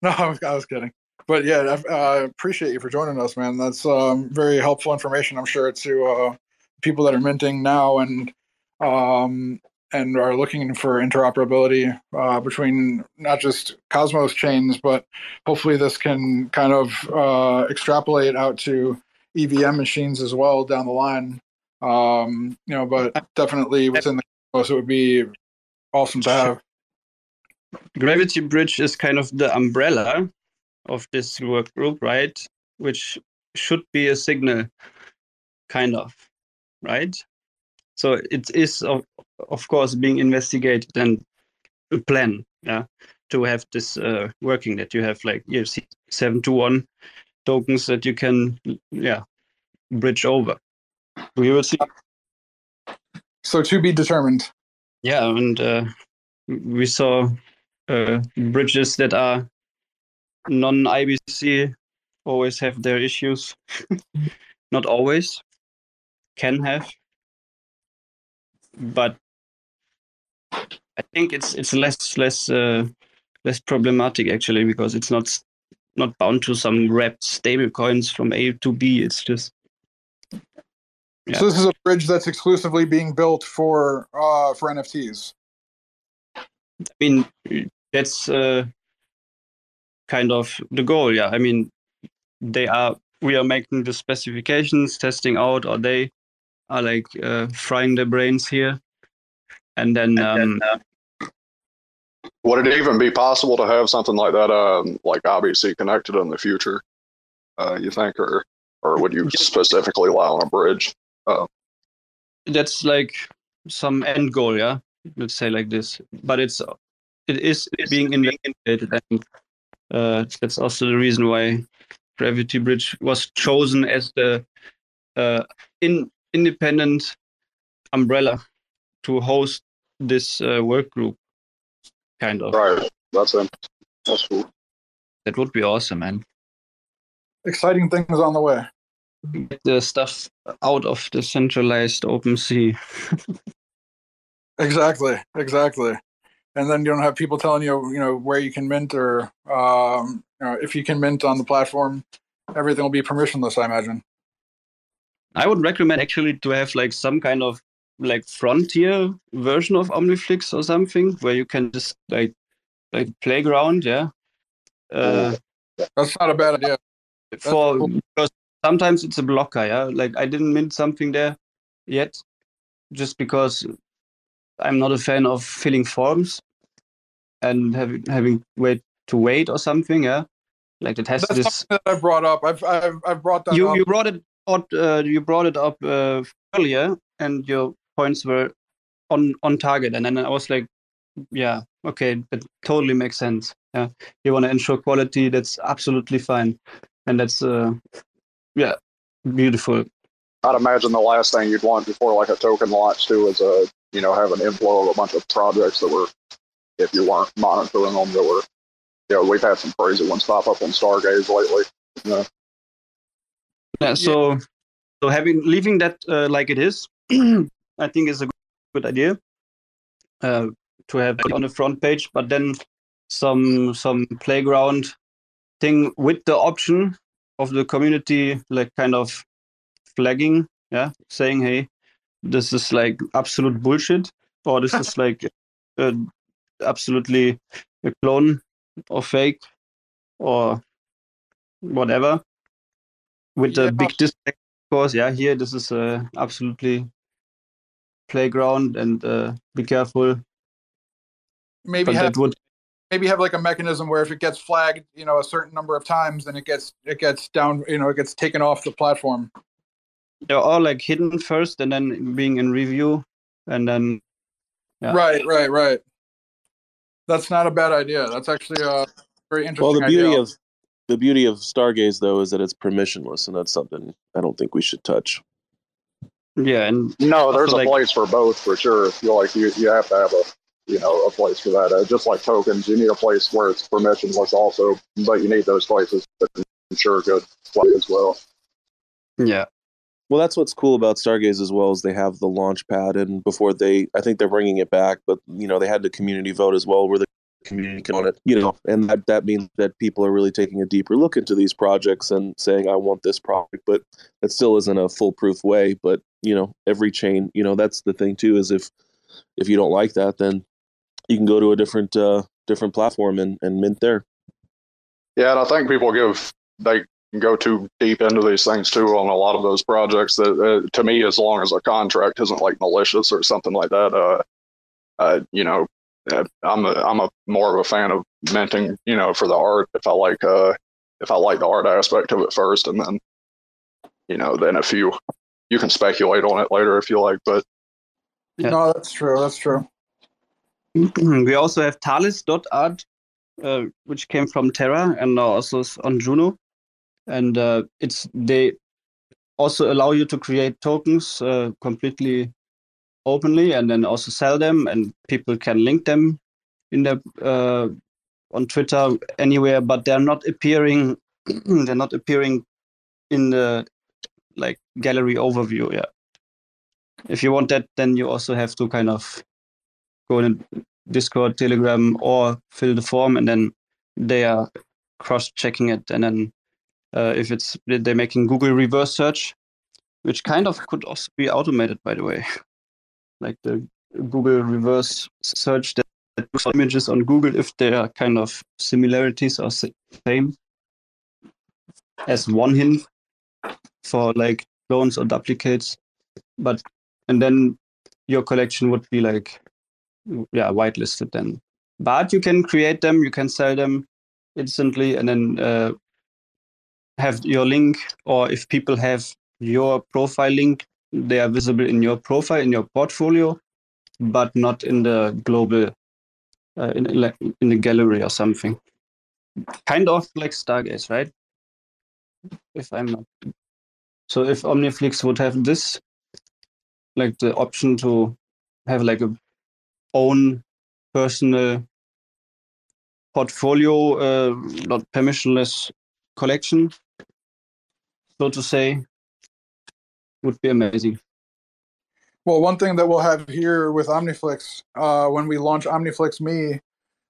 No, I was kidding. But yeah, I uh, appreciate you for joining us, man. That's um, very helpful information, I'm sure, to uh, people that are minting now and um, and are looking for interoperability uh, between not just Cosmos chains, but hopefully this can kind of uh, extrapolate out to E V M machines as well down the line. Um, you know, but definitely within the Cosmos, it would be awesome to have. Gravity Bridge is kind of the umbrella of this work group, right? Which should be a signal, kind of, right? So it is, of, of course, being investigated and a plan, yeah, to have this uh, working, that you have like E R C seven twenty-one tokens that you can, yeah, bridge over. We will see. So to be determined. Yeah, and uh, we saw uh, bridges that are non I B C always have their issues. Not always, can have, but I think it's it's less less uh, less problematic actually, because it's not not bound to some wrapped stable coins from A to B. It's just. Yeah. So this is a bridge that's exclusively being built for uh, for N F Ts. I mean, that's uh, kind of the goal, yeah. I mean, they are we are making the specifications, testing out, or they are like uh, frying their brains here, and then. Um, and then uh, would it even be possible to have something like that, um, like I B C connected in the future? Uh, you think, or or would you specifically allow on a bridge? Uh, that's like some end goal, yeah. Let's say like this, but it's it is being investigated, and uh, that's also the reason why Gravity Bridge was chosen as the uh, in independent umbrella to host this uh, work group, kind of. Right, that's it. That's cool. That would be awesome, man. Exciting things on the way. Get the stuff out of the centralized open sea. Exactly, exactly. And then you don't have people telling you, you know, where you can mint or um, you know, if you can mint on the platform. Everything will be permissionless, I imagine. I would recommend actually to have like some kind of like frontier version of OmniFlix or something where you can just like like playground, yeah. Uh, That's not a bad idea. For cool. Because sometimes it's a blocker, yeah. Like I didn't mint something there yet, just because I'm not a fan of filling forms and having having wait to wait or something, yeah. Like it has this. Something that I brought up. I've I've, I've brought that. You up. you brought it up. Uh, you brought it up uh, earlier, and your points were on on target. And then I was like, yeah, okay, that totally makes sense. Yeah, you want to ensure quality. That's absolutely fine. And that's, uh, yeah, beautiful. I'd imagine the last thing you'd want before like a token launch too is a, you know, have an inflow of a bunch of projects that were, if you weren't monitoring them, that were, you know, we've had some crazy ones pop up on Stargaze lately. You know? Yeah. So, so having leaving that uh, like it is, I think is a good, good idea uh, to have it on the front page, but then some some playground thing with the option of the community, like kind of flagging, yeah, saying, hey, this is like absolute bullshit, or this is like uh, absolutely a clone or fake or whatever with yeah. a big disconnect. Of course, yeah, here this is uh, absolutely playground, and uh, be careful. Maybe have, would... maybe have like a mechanism where if it gets flagged, you know, a certain number of times, then it gets it gets down, you know, it gets taken off the platform. They're all like hidden first, and then being in review, and then yeah. right, right, right. That's not a bad idea. That's actually a very interesting. Well, the beauty idea. of the beauty of Stargaze though is that it's permissionless, and that's something I don't think we should touch. Yeah, and no, there's a like, place for both for sure. You like you, you have to have a you know a place for that. Uh, just like tokens, you need a place where it's permissionless also, but you need those places that ensure good play as well. Yeah. Well, that's what's cool about Stargaze as well, is they have the launch pad, and before they, I think they're bringing it back, but, you know, they had the community vote as well, where the community can on it, you know, and that, that means that people are really taking a deeper look into these projects and saying, I want this project, but it still isn't a foolproof way. But, you know, every chain, you know, that's the thing too, is if, if you don't like that, then you can go to a different, uh, different platform and, and mint there. Yeah. And I think people give, they, go too deep into these things too on a lot of those projects that uh, to me, as long as a contract isn't like malicious or something like that, uh, uh you know, I'm a, I'm a more of a fan of minting, you know, for the art. If I like, uh, if I like the art aspect of it first, and then, you know, then if you, you can speculate on it later if you like, but. Yeah. No, that's true. That's true. We also have Talis dot art, uh, which came from Terra and now also is on Juno. And uh, it's they also allow you to create tokens uh, completely openly, and then also sell them, and people can link them in their uh, on Twitter anywhere. But they're not appearing; they're not appearing in the like gallery overview. Yeah, if you want that, then you also have to kind of go in Discord, Telegram, or fill the form, and then they are cross-checking it, and then. Uh, if it's they're making Google reverse search, which kind of could also be automated, by the way, like the Google reverse search that looks at images on Google if they are kind of similarities or same as one hint for like clones or duplicates. But and then your collection would be like yeah whitelisted then. But you can create them, you can sell them instantly, and then. Uh, have your link, or if people have your profile link, they are visible in your profile, in your portfolio, but not in the global, uh, in like in the gallery or something. Kind of like Stargaze, right? If I'm not. So if OmniFlix would have this, like the option to have like a own personal portfolio, uh, not permissionless collection, so to say, would be amazing. Well, one thing that we'll have here with OmniFlix, uh, when we launch OmniFlix Me,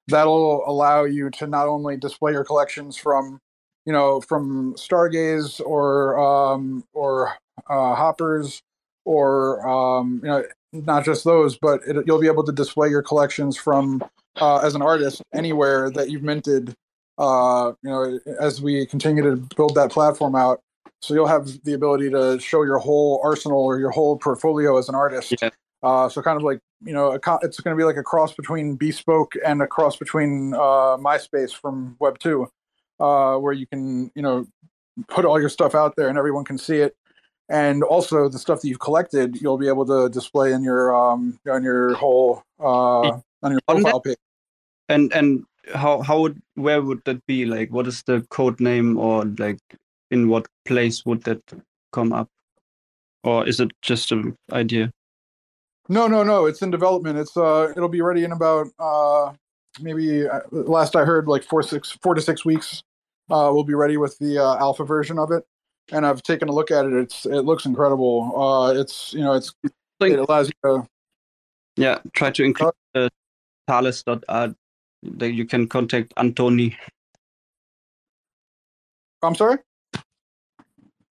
that'll allow you to not only display your collections from, you know, from Stargaze or um, or uh, Hoppers, or um, you know, not just those, but it, you'll be able to display your collections from uh, as an artist anywhere that you've minted. Uh, you know, as we continue to build that platform out, so you'll have the ability to show your whole arsenal or your whole portfolio as an artist. Yeah. Uh, so kind of like, you know, a co- it's going to be like a cross between Bespoke and a cross between uh, MySpace from Web two, uh, where you can, you know, put all your stuff out there and everyone can see it. And also the stuff that you've collected, you'll be able to display in your um, on your whole uh, on your profile page. And and. How how would where would that be? Like, what is the code name, or like, in what place would that come up, or is it just an idea? No, no, no. It's in development. It's uh, it'll be ready in about uh, maybe uh, last I heard like four six four to six weeks. Uh, we'll be ready with the uh, alpha version of it, and I've taken a look at it. It's it looks incredible. Uh, it's you know it's like, it allows you to yeah try to include uh, Talis dot art. That you can contact Antoni. I'm sorry?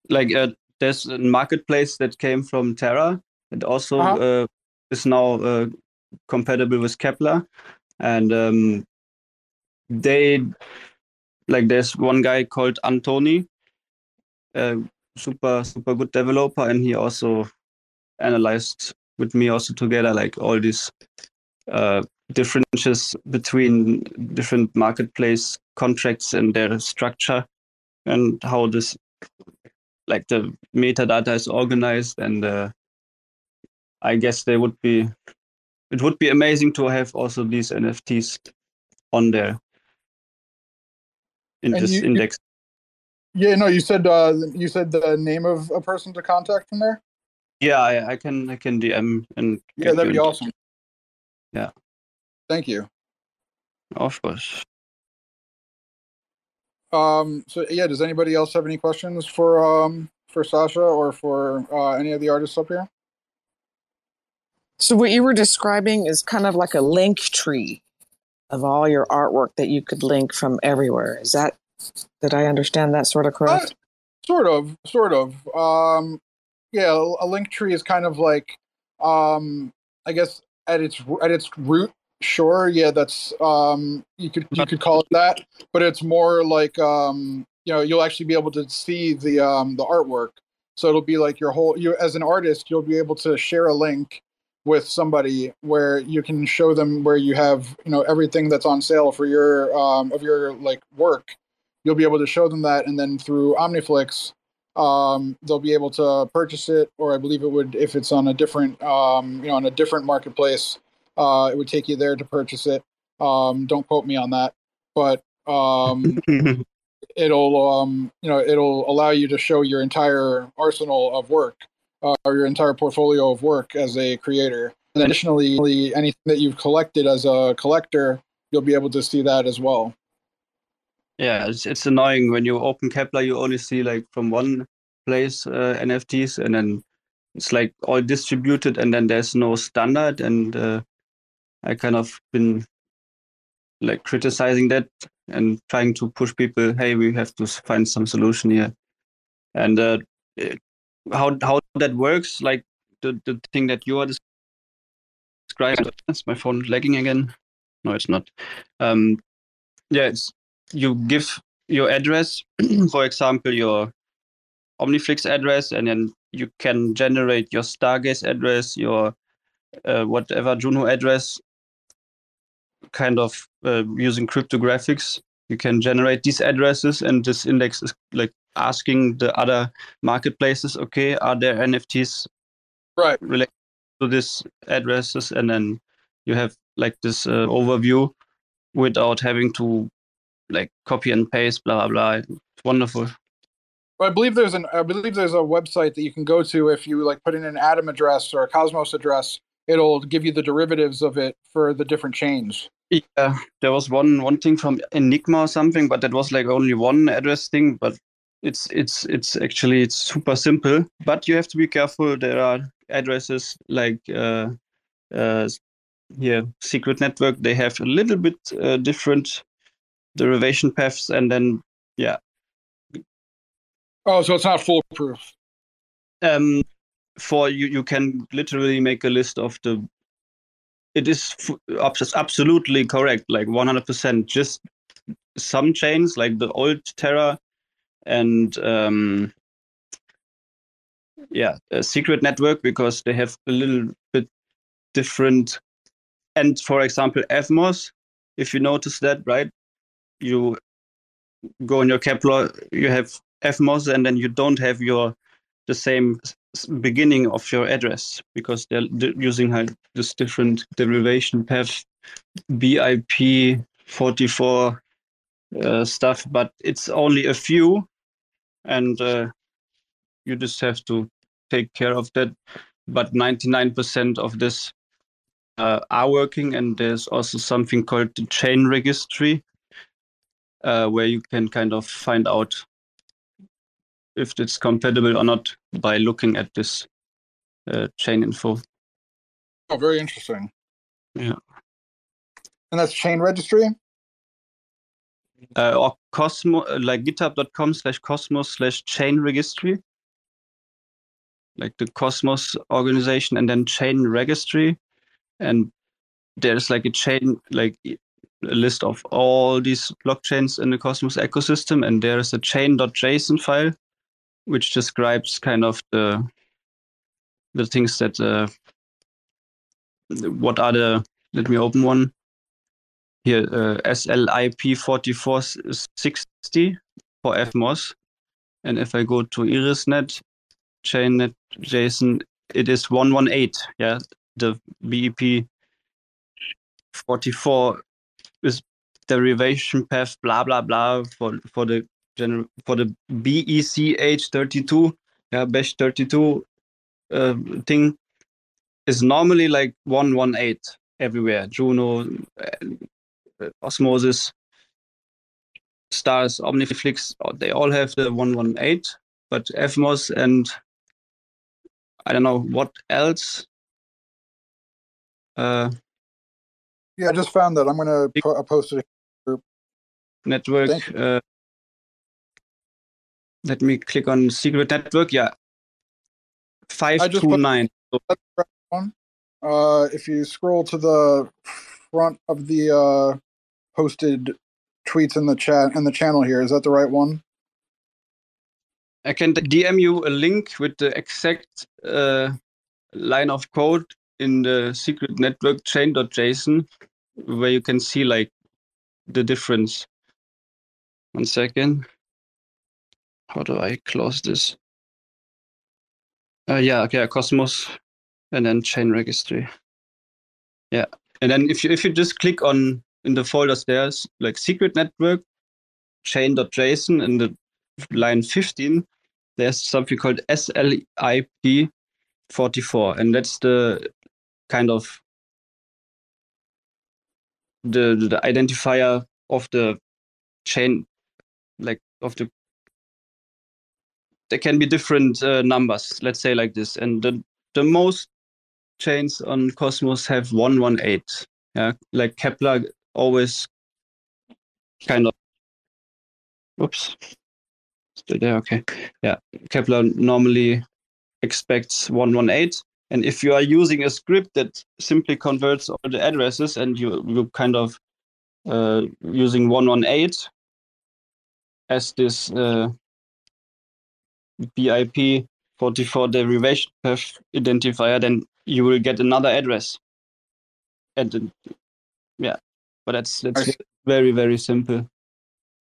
Like, uh, there's a marketplace that came from Terra. It also uh-huh. uh, is now uh, compatible with Kepler. And um, they, like, there's one guy called Antoni, uh, super, super good developer. And he also analyzed with me also together, like, all these uh, differences between different marketplace contracts and their structure and how this, like, the metadata is organized. And uh, I guess they would be, it would be amazing to have also these N F Ts on there in and this you, index. You, yeah, no, you said uh, you said the name of a person to contact from there. Yeah, I, I can I can D M and yeah, that'd be awesome. Yeah, thank you. Of course. Um. So yeah, does anybody else have any questions for um for Sasha or for uh, any of the artists up here? So what you were describing is kind of like a link tree of all your artwork that you could link from everywhere. Is that, did I understand that sort of correct? Uh, sort of, sort of. Um, yeah, a link tree is kind of like, um, I guess at its at its root, sure, yeah, that's um, you could you could call it that, but it's more like um, you know, you'll actually be able to see the um, the artwork. So it'll be like your whole, you as an artist, you'll be able to share a link with somebody where you can show them where you have, you know, everything that's on sale for your um, of your like work. You'll be able to show them that, and then through Omniflix, um, they'll be able to purchase it. Or I believe it would, if it's on a different, um, you know, on a different marketplace, uh, it would take you there to purchase it. Um, don't quote me on that, but um, it'll, um, you know, it'll allow you to show your entire arsenal of work. Uh, or your entire portfolio of work as a creator. And additionally, anything that you've collected as a collector, you'll be able to see that as well. Yeah, it's, it's annoying when you open Kepler, you only see like from one place uh, N F Ts, and then it's like all distributed, and then there's no standard. And uh, I kind of been like criticizing that and trying to push people, hey, we have to find some solution here. And uh, it, How how that works, like the, the thing that you are describing. Is my phone lagging again? No, it's not. Um, yeah, it's, you give your address, for example, your Omniflix address, and then you can generate your Stargaze address, your uh, whatever Juno address, kind of uh, using cryptographics. You can generate these addresses, and this index is like asking the other marketplaces, okay, are there N F Ts right related to these addresses? And then you have like this uh, overview without having to like copy and paste, blah blah. It's wonderful. Well, I believe there's an I believe there's a website that you can go to if you like put in an Atom address or a Cosmos address. It'll give you the derivatives of it for the different chains. Yeah, there was one one thing from Enigma or something, but that was like only one address thing. But it's it's it's actually it's super simple. But you have to be careful. There are addresses like uh, uh, yeah, Secret Network. They have a little bit uh, different derivation paths, and then yeah. Oh, so it's not foolproof. Um. For you, you can literally make a list of the. It is f- absolutely correct, like one hundred percent. Just some chains, like the old Terra, and um, yeah, a Secret Network, because they have a little bit different. And for example, Evmos, if you notice that, right? You go in your Kepler, you have Evmos, and then you don't have your the same beginning of your address, because they're using uh, this different derivation path, B I P forty-four uh, stuff, but it's only a few, and uh, you just have to take care of that. But ninety-nine percent of this uh, are working, and there's also something called the chain registry, uh, where you can kind of find out if it's compatible or not by looking at this uh, chain info. Oh, very interesting. Yeah. And that's chain registry? Uh, or Cosmos, like github.com slash Cosmos slash chain registry. Like the Cosmos organization, and then chain registry. And there's like a chain, like a list of all these blockchains in the Cosmos ecosystem, and there is a chain.json file which describes kind of the the things that uh, what are the. Let me open one here. Uh, S L I P forty-four sixty for Evmos, and if I go to IrisNet chain.json, it is one one eight. Yeah, the B I P forty-four is derivation path blah blah blah for for the general for the B E C H thirty-two, yeah, bash thirty-two uh, thing is normally like one one eight everywhere. Juno, uh, Osmosis, Stars, Omniflix, they all have the one one eight, but Evmos and I don't know what else. Uh, Yeah, I just found that. I'm gonna po- I posted it. Here. Network. Uh, let me click on Secret Network. Yeah, five two nine. Uh, if you scroll to the front of the uh, posted tweets in the chat in the channel here, is that the right one? I can D M you a link with the exact uh, line of code in the Secret Network chain.json, where you can see like the difference. One second. How do I close this? Uh, yeah, okay, Cosmos, and then chain registry. Yeah, and then if you if you just click on in the folders, there's like Secret Network chain.json, and the line fifteen, there's something called S L I P forty-four, and that's the kind of the, the identifier of the chain, like of the, there can be different uh, numbers, let's say like this, and the, the most chains on Cosmos have one one eight, yeah, like Kepler always kind of, oops, still there, okay, yeah, Kepler normally expects one one eight, and if you are using a script that simply converts all the addresses and you you kind of uh, using one one eight as this uh, B I P forty-four derivation path identifier, then you will get another address. And yeah, but that's that's okay. very very simple.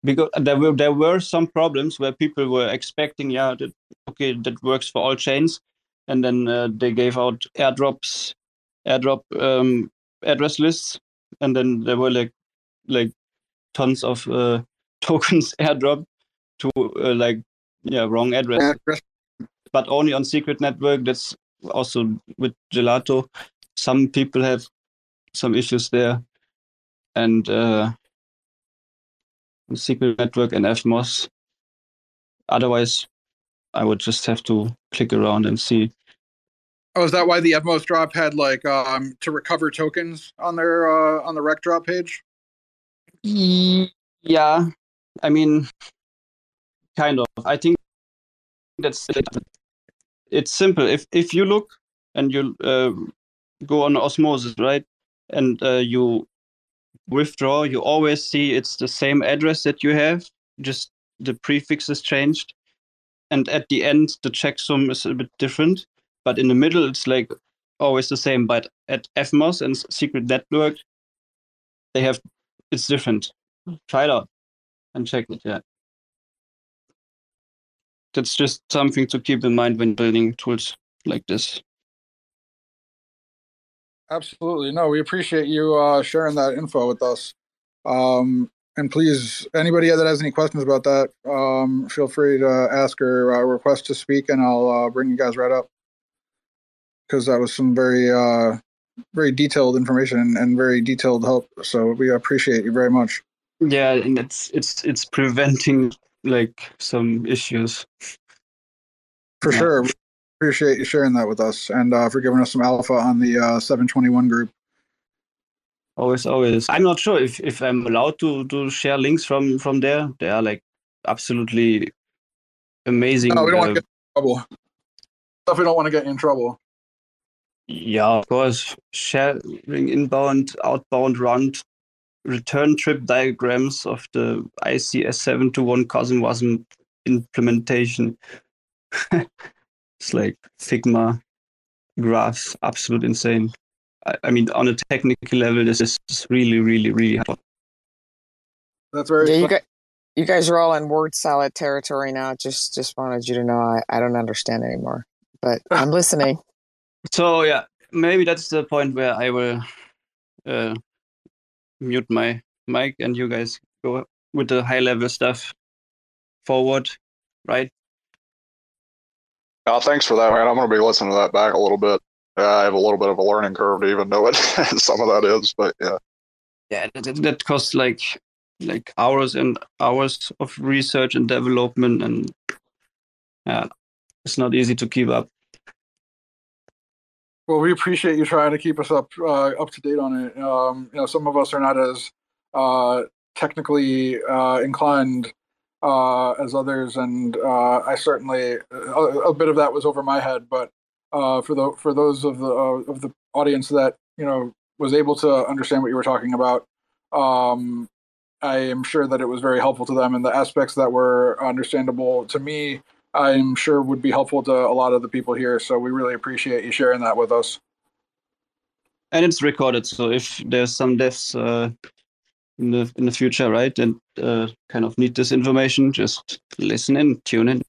Because there were there were some problems where people were expecting, yeah, that, okay, that works for all chains, and then uh, they gave out airdrops, airdrop um, address lists, and then there were like like tons of uh, tokens airdrop to uh, like yeah wrong address. But only on Secret Network. That's also with Gelato. Some people have some issues there, and. Uh, Secret Network and Evmos. Otherwise, I would just have to click around and see. Oh, is that why the Evmos drop had like um to recover tokens on their uh, on the rec drop page? Yeah, I mean, kind of. I think that's it. It's simple. If if you look and you uh, go on Osmosis, right, and uh, you. Withdraw, you always see it's the same address that you have, just the prefix is changed, and at the end the checksum is a bit different, but in the middle it's like always the same. But at Evmos and Secret Network, they have, it's different. Try it out and check it. Yeah, that's just something to keep in mind when building tools like this. Absolutely. No, we appreciate you uh, sharing that info with us. Um, and please, anybody that has any questions about that, um, feel free to ask or uh, request to speak, and I'll uh, bring you guys right up. Because that was some very, uh, very detailed information and very detailed help. So we appreciate you very much. Yeah, and it's it's it's preventing like some issues. For yeah. sure. Appreciate you sharing that with us, and uh, for giving us some alpha on the uh, seven twenty-one group. Always, always. I'm not sure if, if I'm allowed to, to share links from, from there. They are like absolutely amazing. No, we don't uh, want to get in trouble. Stuff we don't want to get in trouble. Yeah, of course. Sharing inbound, outbound round return trip diagrams of the I C S seven twenty-one Cosmos implementation. It's like Figma graphs, absolute insane. I, I mean, on a technical level, this is really, really, really hard. That's very. Yeah, you, guys, you guys are all in word salad territory now. Just, just wanted you to know I, I don't understand anymore, but I'm listening. So yeah, maybe that's the point where I will uh, mute my mic and you guys go with the high level stuff forward, right? Oh, thanks for that, man. I'm going to be listening to that back a little bit. Uh, I have a little bit of a learning curve to even know what some of that is, but yeah. Yeah, that, that costs like like hours and hours of research and development, and yeah, it's not easy to keep up. Well, we appreciate you trying to keep us up uh, up to date on it. Um, you know, some of us are not as uh, technically uh, inclined uh, as others, and uh, I certainly a, a bit of that was over my head. But uh, for the for those of the uh, of the audience that you know was able to understand what you were talking about, um, I am sure that it was very helpful to them, and the aspects that were understandable to me, I'm sure would be helpful to a lot of the people here. So we really appreciate you sharing that with us. And it's recorded. So if there's some devs uh, in the in the future, right, and uh, kind of need this information, just listen in, tune in.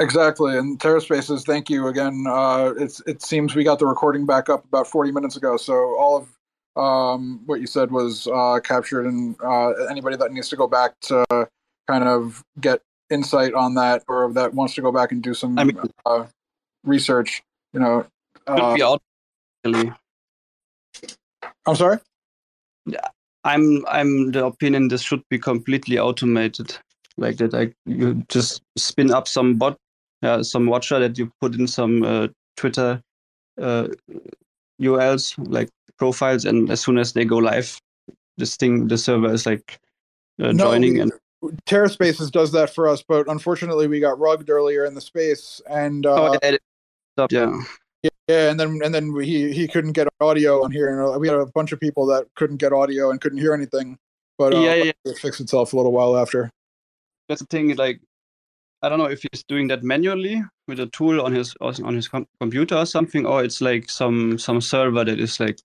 Exactly. And TerraSpaces, thank you again. Uh, it's it seems we got the recording back up about forty minutes ago. So all of um, what you said was uh, captured, and uh, anybody that needs to go back to kind of get insight on that, or that wants to go back and do some I mean, uh, research, you know. Uh, I'm sorry. Yeah, I'm. I'm the opinion this should be completely automated, like that. I you just spin up some bot, uh, some watcher that you put in some uh, Twitter uh, U R Ls, like profiles, and as soon as they go live, this thing, the server is like uh, no, joining and. TerraSpaces does that for us, but unfortunately we got rugged earlier in the space, and uh, oh, yeah, yeah, and then and then he he couldn't get audio on here, and we had a bunch of people that couldn't get audio and couldn't hear anything, but uh, yeah, yeah. It fixed itself a little while after. That's the thing, like I don't know if he's doing that manually with a tool on his on his com computer or something, or it's like some some server that is like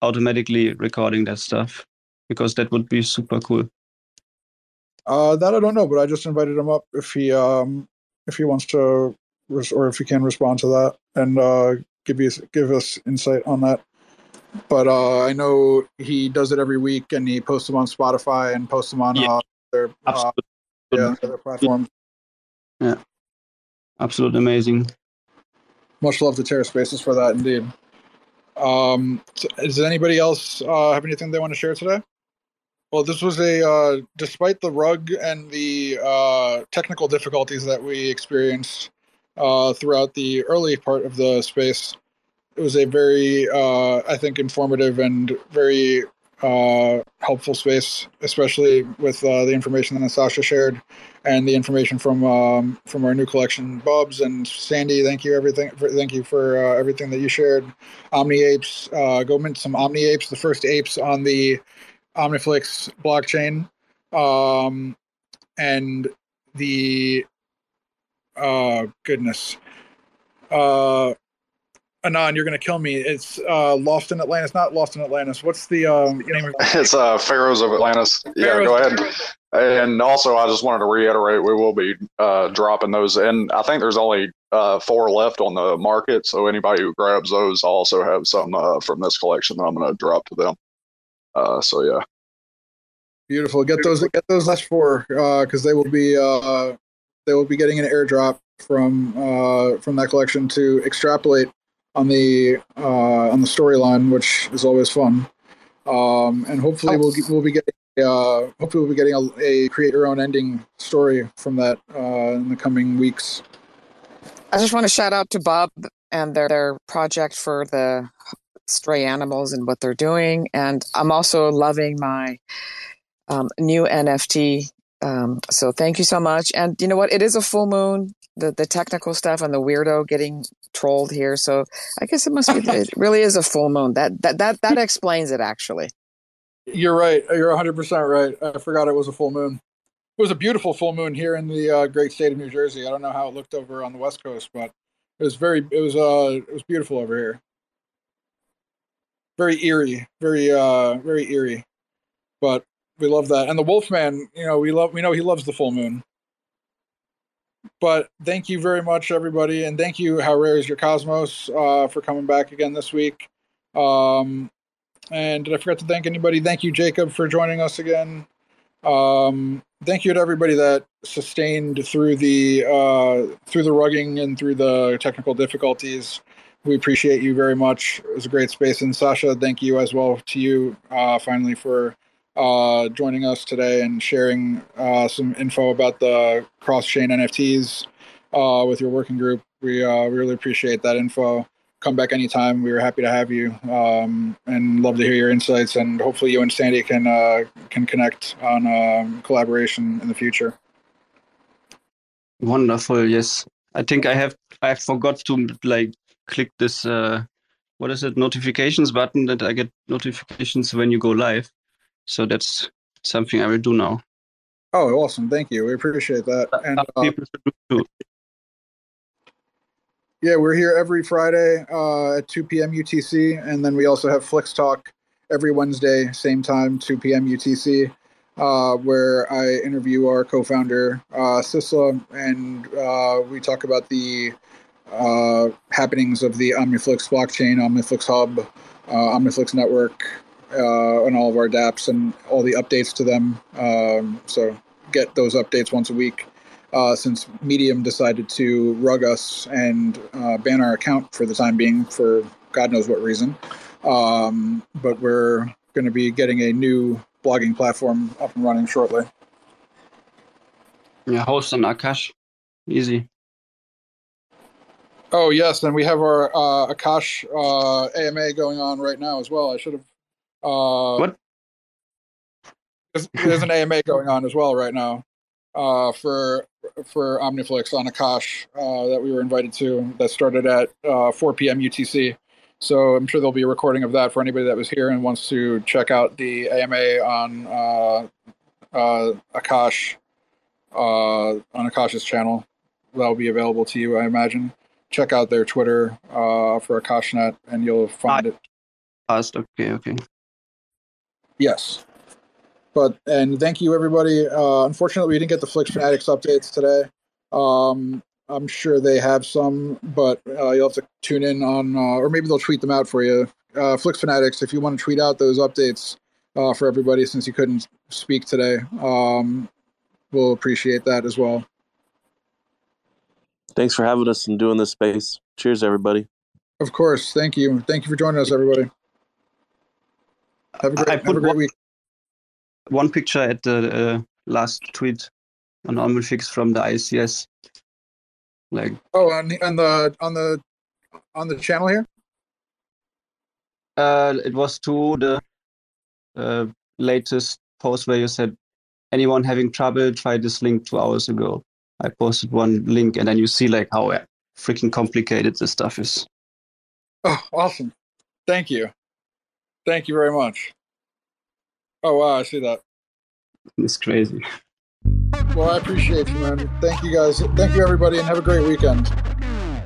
automatically recording that stuff, because that would be super cool. Uh, that I don't know, but I just invited him up if he um, if he wants to, or if he can respond to that and uh, give you give us insight on that. But uh, I know he does it every week, and he posts them on Spotify and posts them on yeah. uh, their uh, yeah, their platforms. Yeah, absolutely amazing. Much love to TerraSpaces for that, indeed. Um, so does anybody else uh, have anything they want to share today? Well, this was a, uh, despite the rug and the uh, technical difficulties that we experienced uh, throughout the early part of the space, it was a very, uh, I think, informative and very uh, helpful space, especially with uh, the information that Sasha shared and the information from um, from our new collection, Bubs and Sandy. Thank you, everything. For, thank you for uh, everything that you shared. Omni Apes, uh, go mint some Omni Apes, the first apes on the Omniflix blockchain, um, and the uh, goodness, uh, Anand, you're gonna kill me. It's uh, Lost in Atlantis, not Lost in Atlantis. What's the um, name of it? It's uh, Pharaohs of Atlantis. Pharaohs. Yeah, go ahead. And also, I just wanted to reiterate, we will be uh, dropping those, and I think there's only uh, four left on the market. So anybody who grabs those, I'll also have some uh, from this collection that I'm gonna drop to them. Uh, so yeah, beautiful. Get those, get those last four, because uh, they will be uh, they will be getting an airdrop from uh, from that collection to extrapolate on the uh, on the storyline, which is always fun. Um, and hopefully we'll we'll be getting uh, hopefully we'll be getting a, a create your own ending story from that uh, in the coming weeks. I just want to shout out to Bob and their their project for the stray animals and what they're doing, and I'm also loving my um, new N F T. Um, so thank you so much. And you know what? It is a full moon, the, the technical stuff and the weirdo getting trolled here. So I guess it must be, it really is a full moon. That, that, that, that explains it, actually. You're right. You're one hundred percent right. I forgot it was a full moon. It was a beautiful full moon here in the uh, great state of New Jersey. I don't know how it looked over on the West Coast, but it was very, it was, uh, it was beautiful over here. Very eerie, very, uh, very eerie, but we love that. And the Wolfman, you know, we love, we know he loves the full moon. But thank you very much, everybody, and thank you, How Rare Is Your Cosmos, uh, for coming back again this week. Um, and did I forget to thank anybody? Thank you, Jacob, for joining us again. Um, thank you to everybody that sustained through the uh, through the rugging and through the technical difficulties. We appreciate you very much. It was a great space. And Sasha, thank you as well to you, uh, finally, for uh, joining us today and sharing uh, some info about the cross-chain N F Ts uh, with your working group. We uh, really appreciate that info. Come back anytime. We were happy to have you, um, and love to hear your insights. And hopefully you and Sandy can uh, can connect on um, collaboration in the future. Wonderful. Yes, I think I have I forgot to like click this uh, what is it notifications button, that I get notifications when you go live. So that's something I will do now. Oh, awesome! Thank you. We appreciate that. And uh, people should do too. Yeah, we're here every Friday uh, at two p.m. U T C, and then we also have Flix Talk every Wednesday, same time, two p.m. U T C, uh, where I interview our co-founder, uh, Sisla, and uh, we talk about the uh, happenings of the OmniFlix blockchain, OmniFlix Hub, uh, OmniFlix Network, uh, and all of our dApps and all the updates to them. Um, so get those updates once a week. Uh, since Medium decided to rug us and uh, ban our account for the time being for God knows what reason. Um, but we're going to be getting a new blogging platform up and running shortly. Yeah, host and Akash. Easy. Oh, yes. And we have our uh, Akash uh, A M A going on right now as well. I should have. Uh, what? There's, there's an A M A going on as well right now. Uh, for for OmniFlix on Akash uh, that we were invited to, that started at uh, four p.m. U T C. So I'm sure there'll be a recording of that for anybody that was here and wants to check out the A M A on uh, uh, Akash uh, on Akash's channel. That'll be available to you, I imagine. Check out their Twitter uh, for AkashNet, and you'll find it. Okay, okay. Yes. But and thank you, everybody. Uh, unfortunately, we didn't get the Flix Fanatics updates today. Um, I'm sure they have some, but uh, you'll have to tune in on, uh, or maybe they'll tweet them out for you. Uh, Flix Fanatics, if you want to tweet out those updates uh, for everybody, since you couldn't speak today, um, we'll appreciate that as well. Thanks for having us and doing this space. Cheers, everybody. Of course. Thank you. Thank you for joining us, everybody. Have a great, have a great week. One picture at the uh, last tweet on OmniFlix from the I C S. Like oh, on the on the on the on the channel here. Uh, it was to the uh, latest post where you said, "Anyone having trouble? Try this link two hours ago." I posted one link, and then you see like how freaking complicated this stuff is. Oh, awesome! Thank you, thank you very much. Oh, wow, I see that. It's crazy. Well, I appreciate you, man. Thank you, guys. Thank you, everybody, and have a great weekend.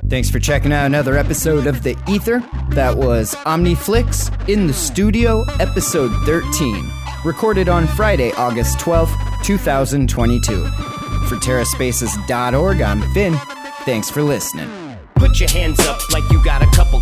Thanks for checking out another episode of The Ether. That was OmniFlix in the Studio, episode thirteen, recorded on Friday, August twelfth, twenty twenty-two. For Terra Spaces dot org, I'm Finn. Thanks for listening. Put your hands up like you got a couple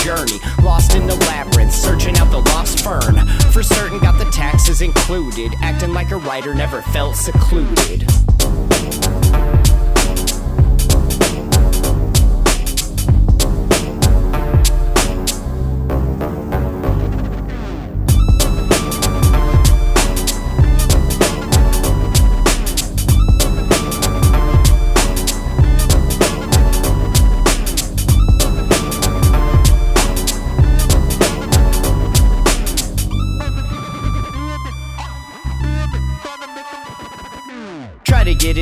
journey. Lost in the labyrinth, searching out the lost fern. For certain got the taxes included. Acting like a writer, never felt secluded. get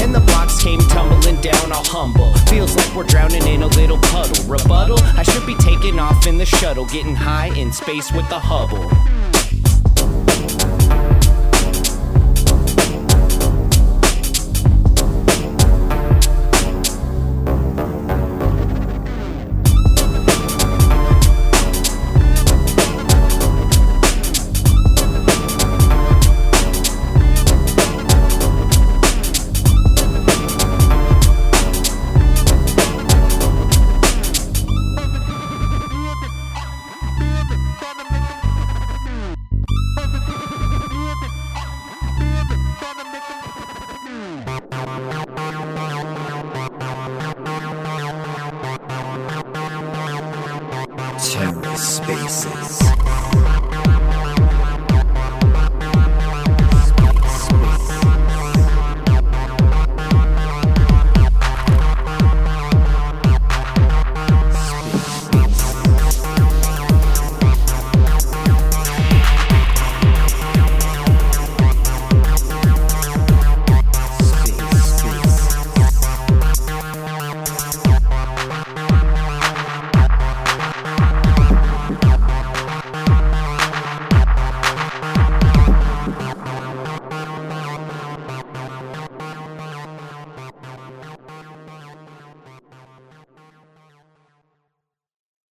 and the blocks came tumbling down all humble. Feels like we're drowning in a little puddle. Rebuttal, I should be taking off in the shuttle, getting high in space with the Hubble. Terra Spaces.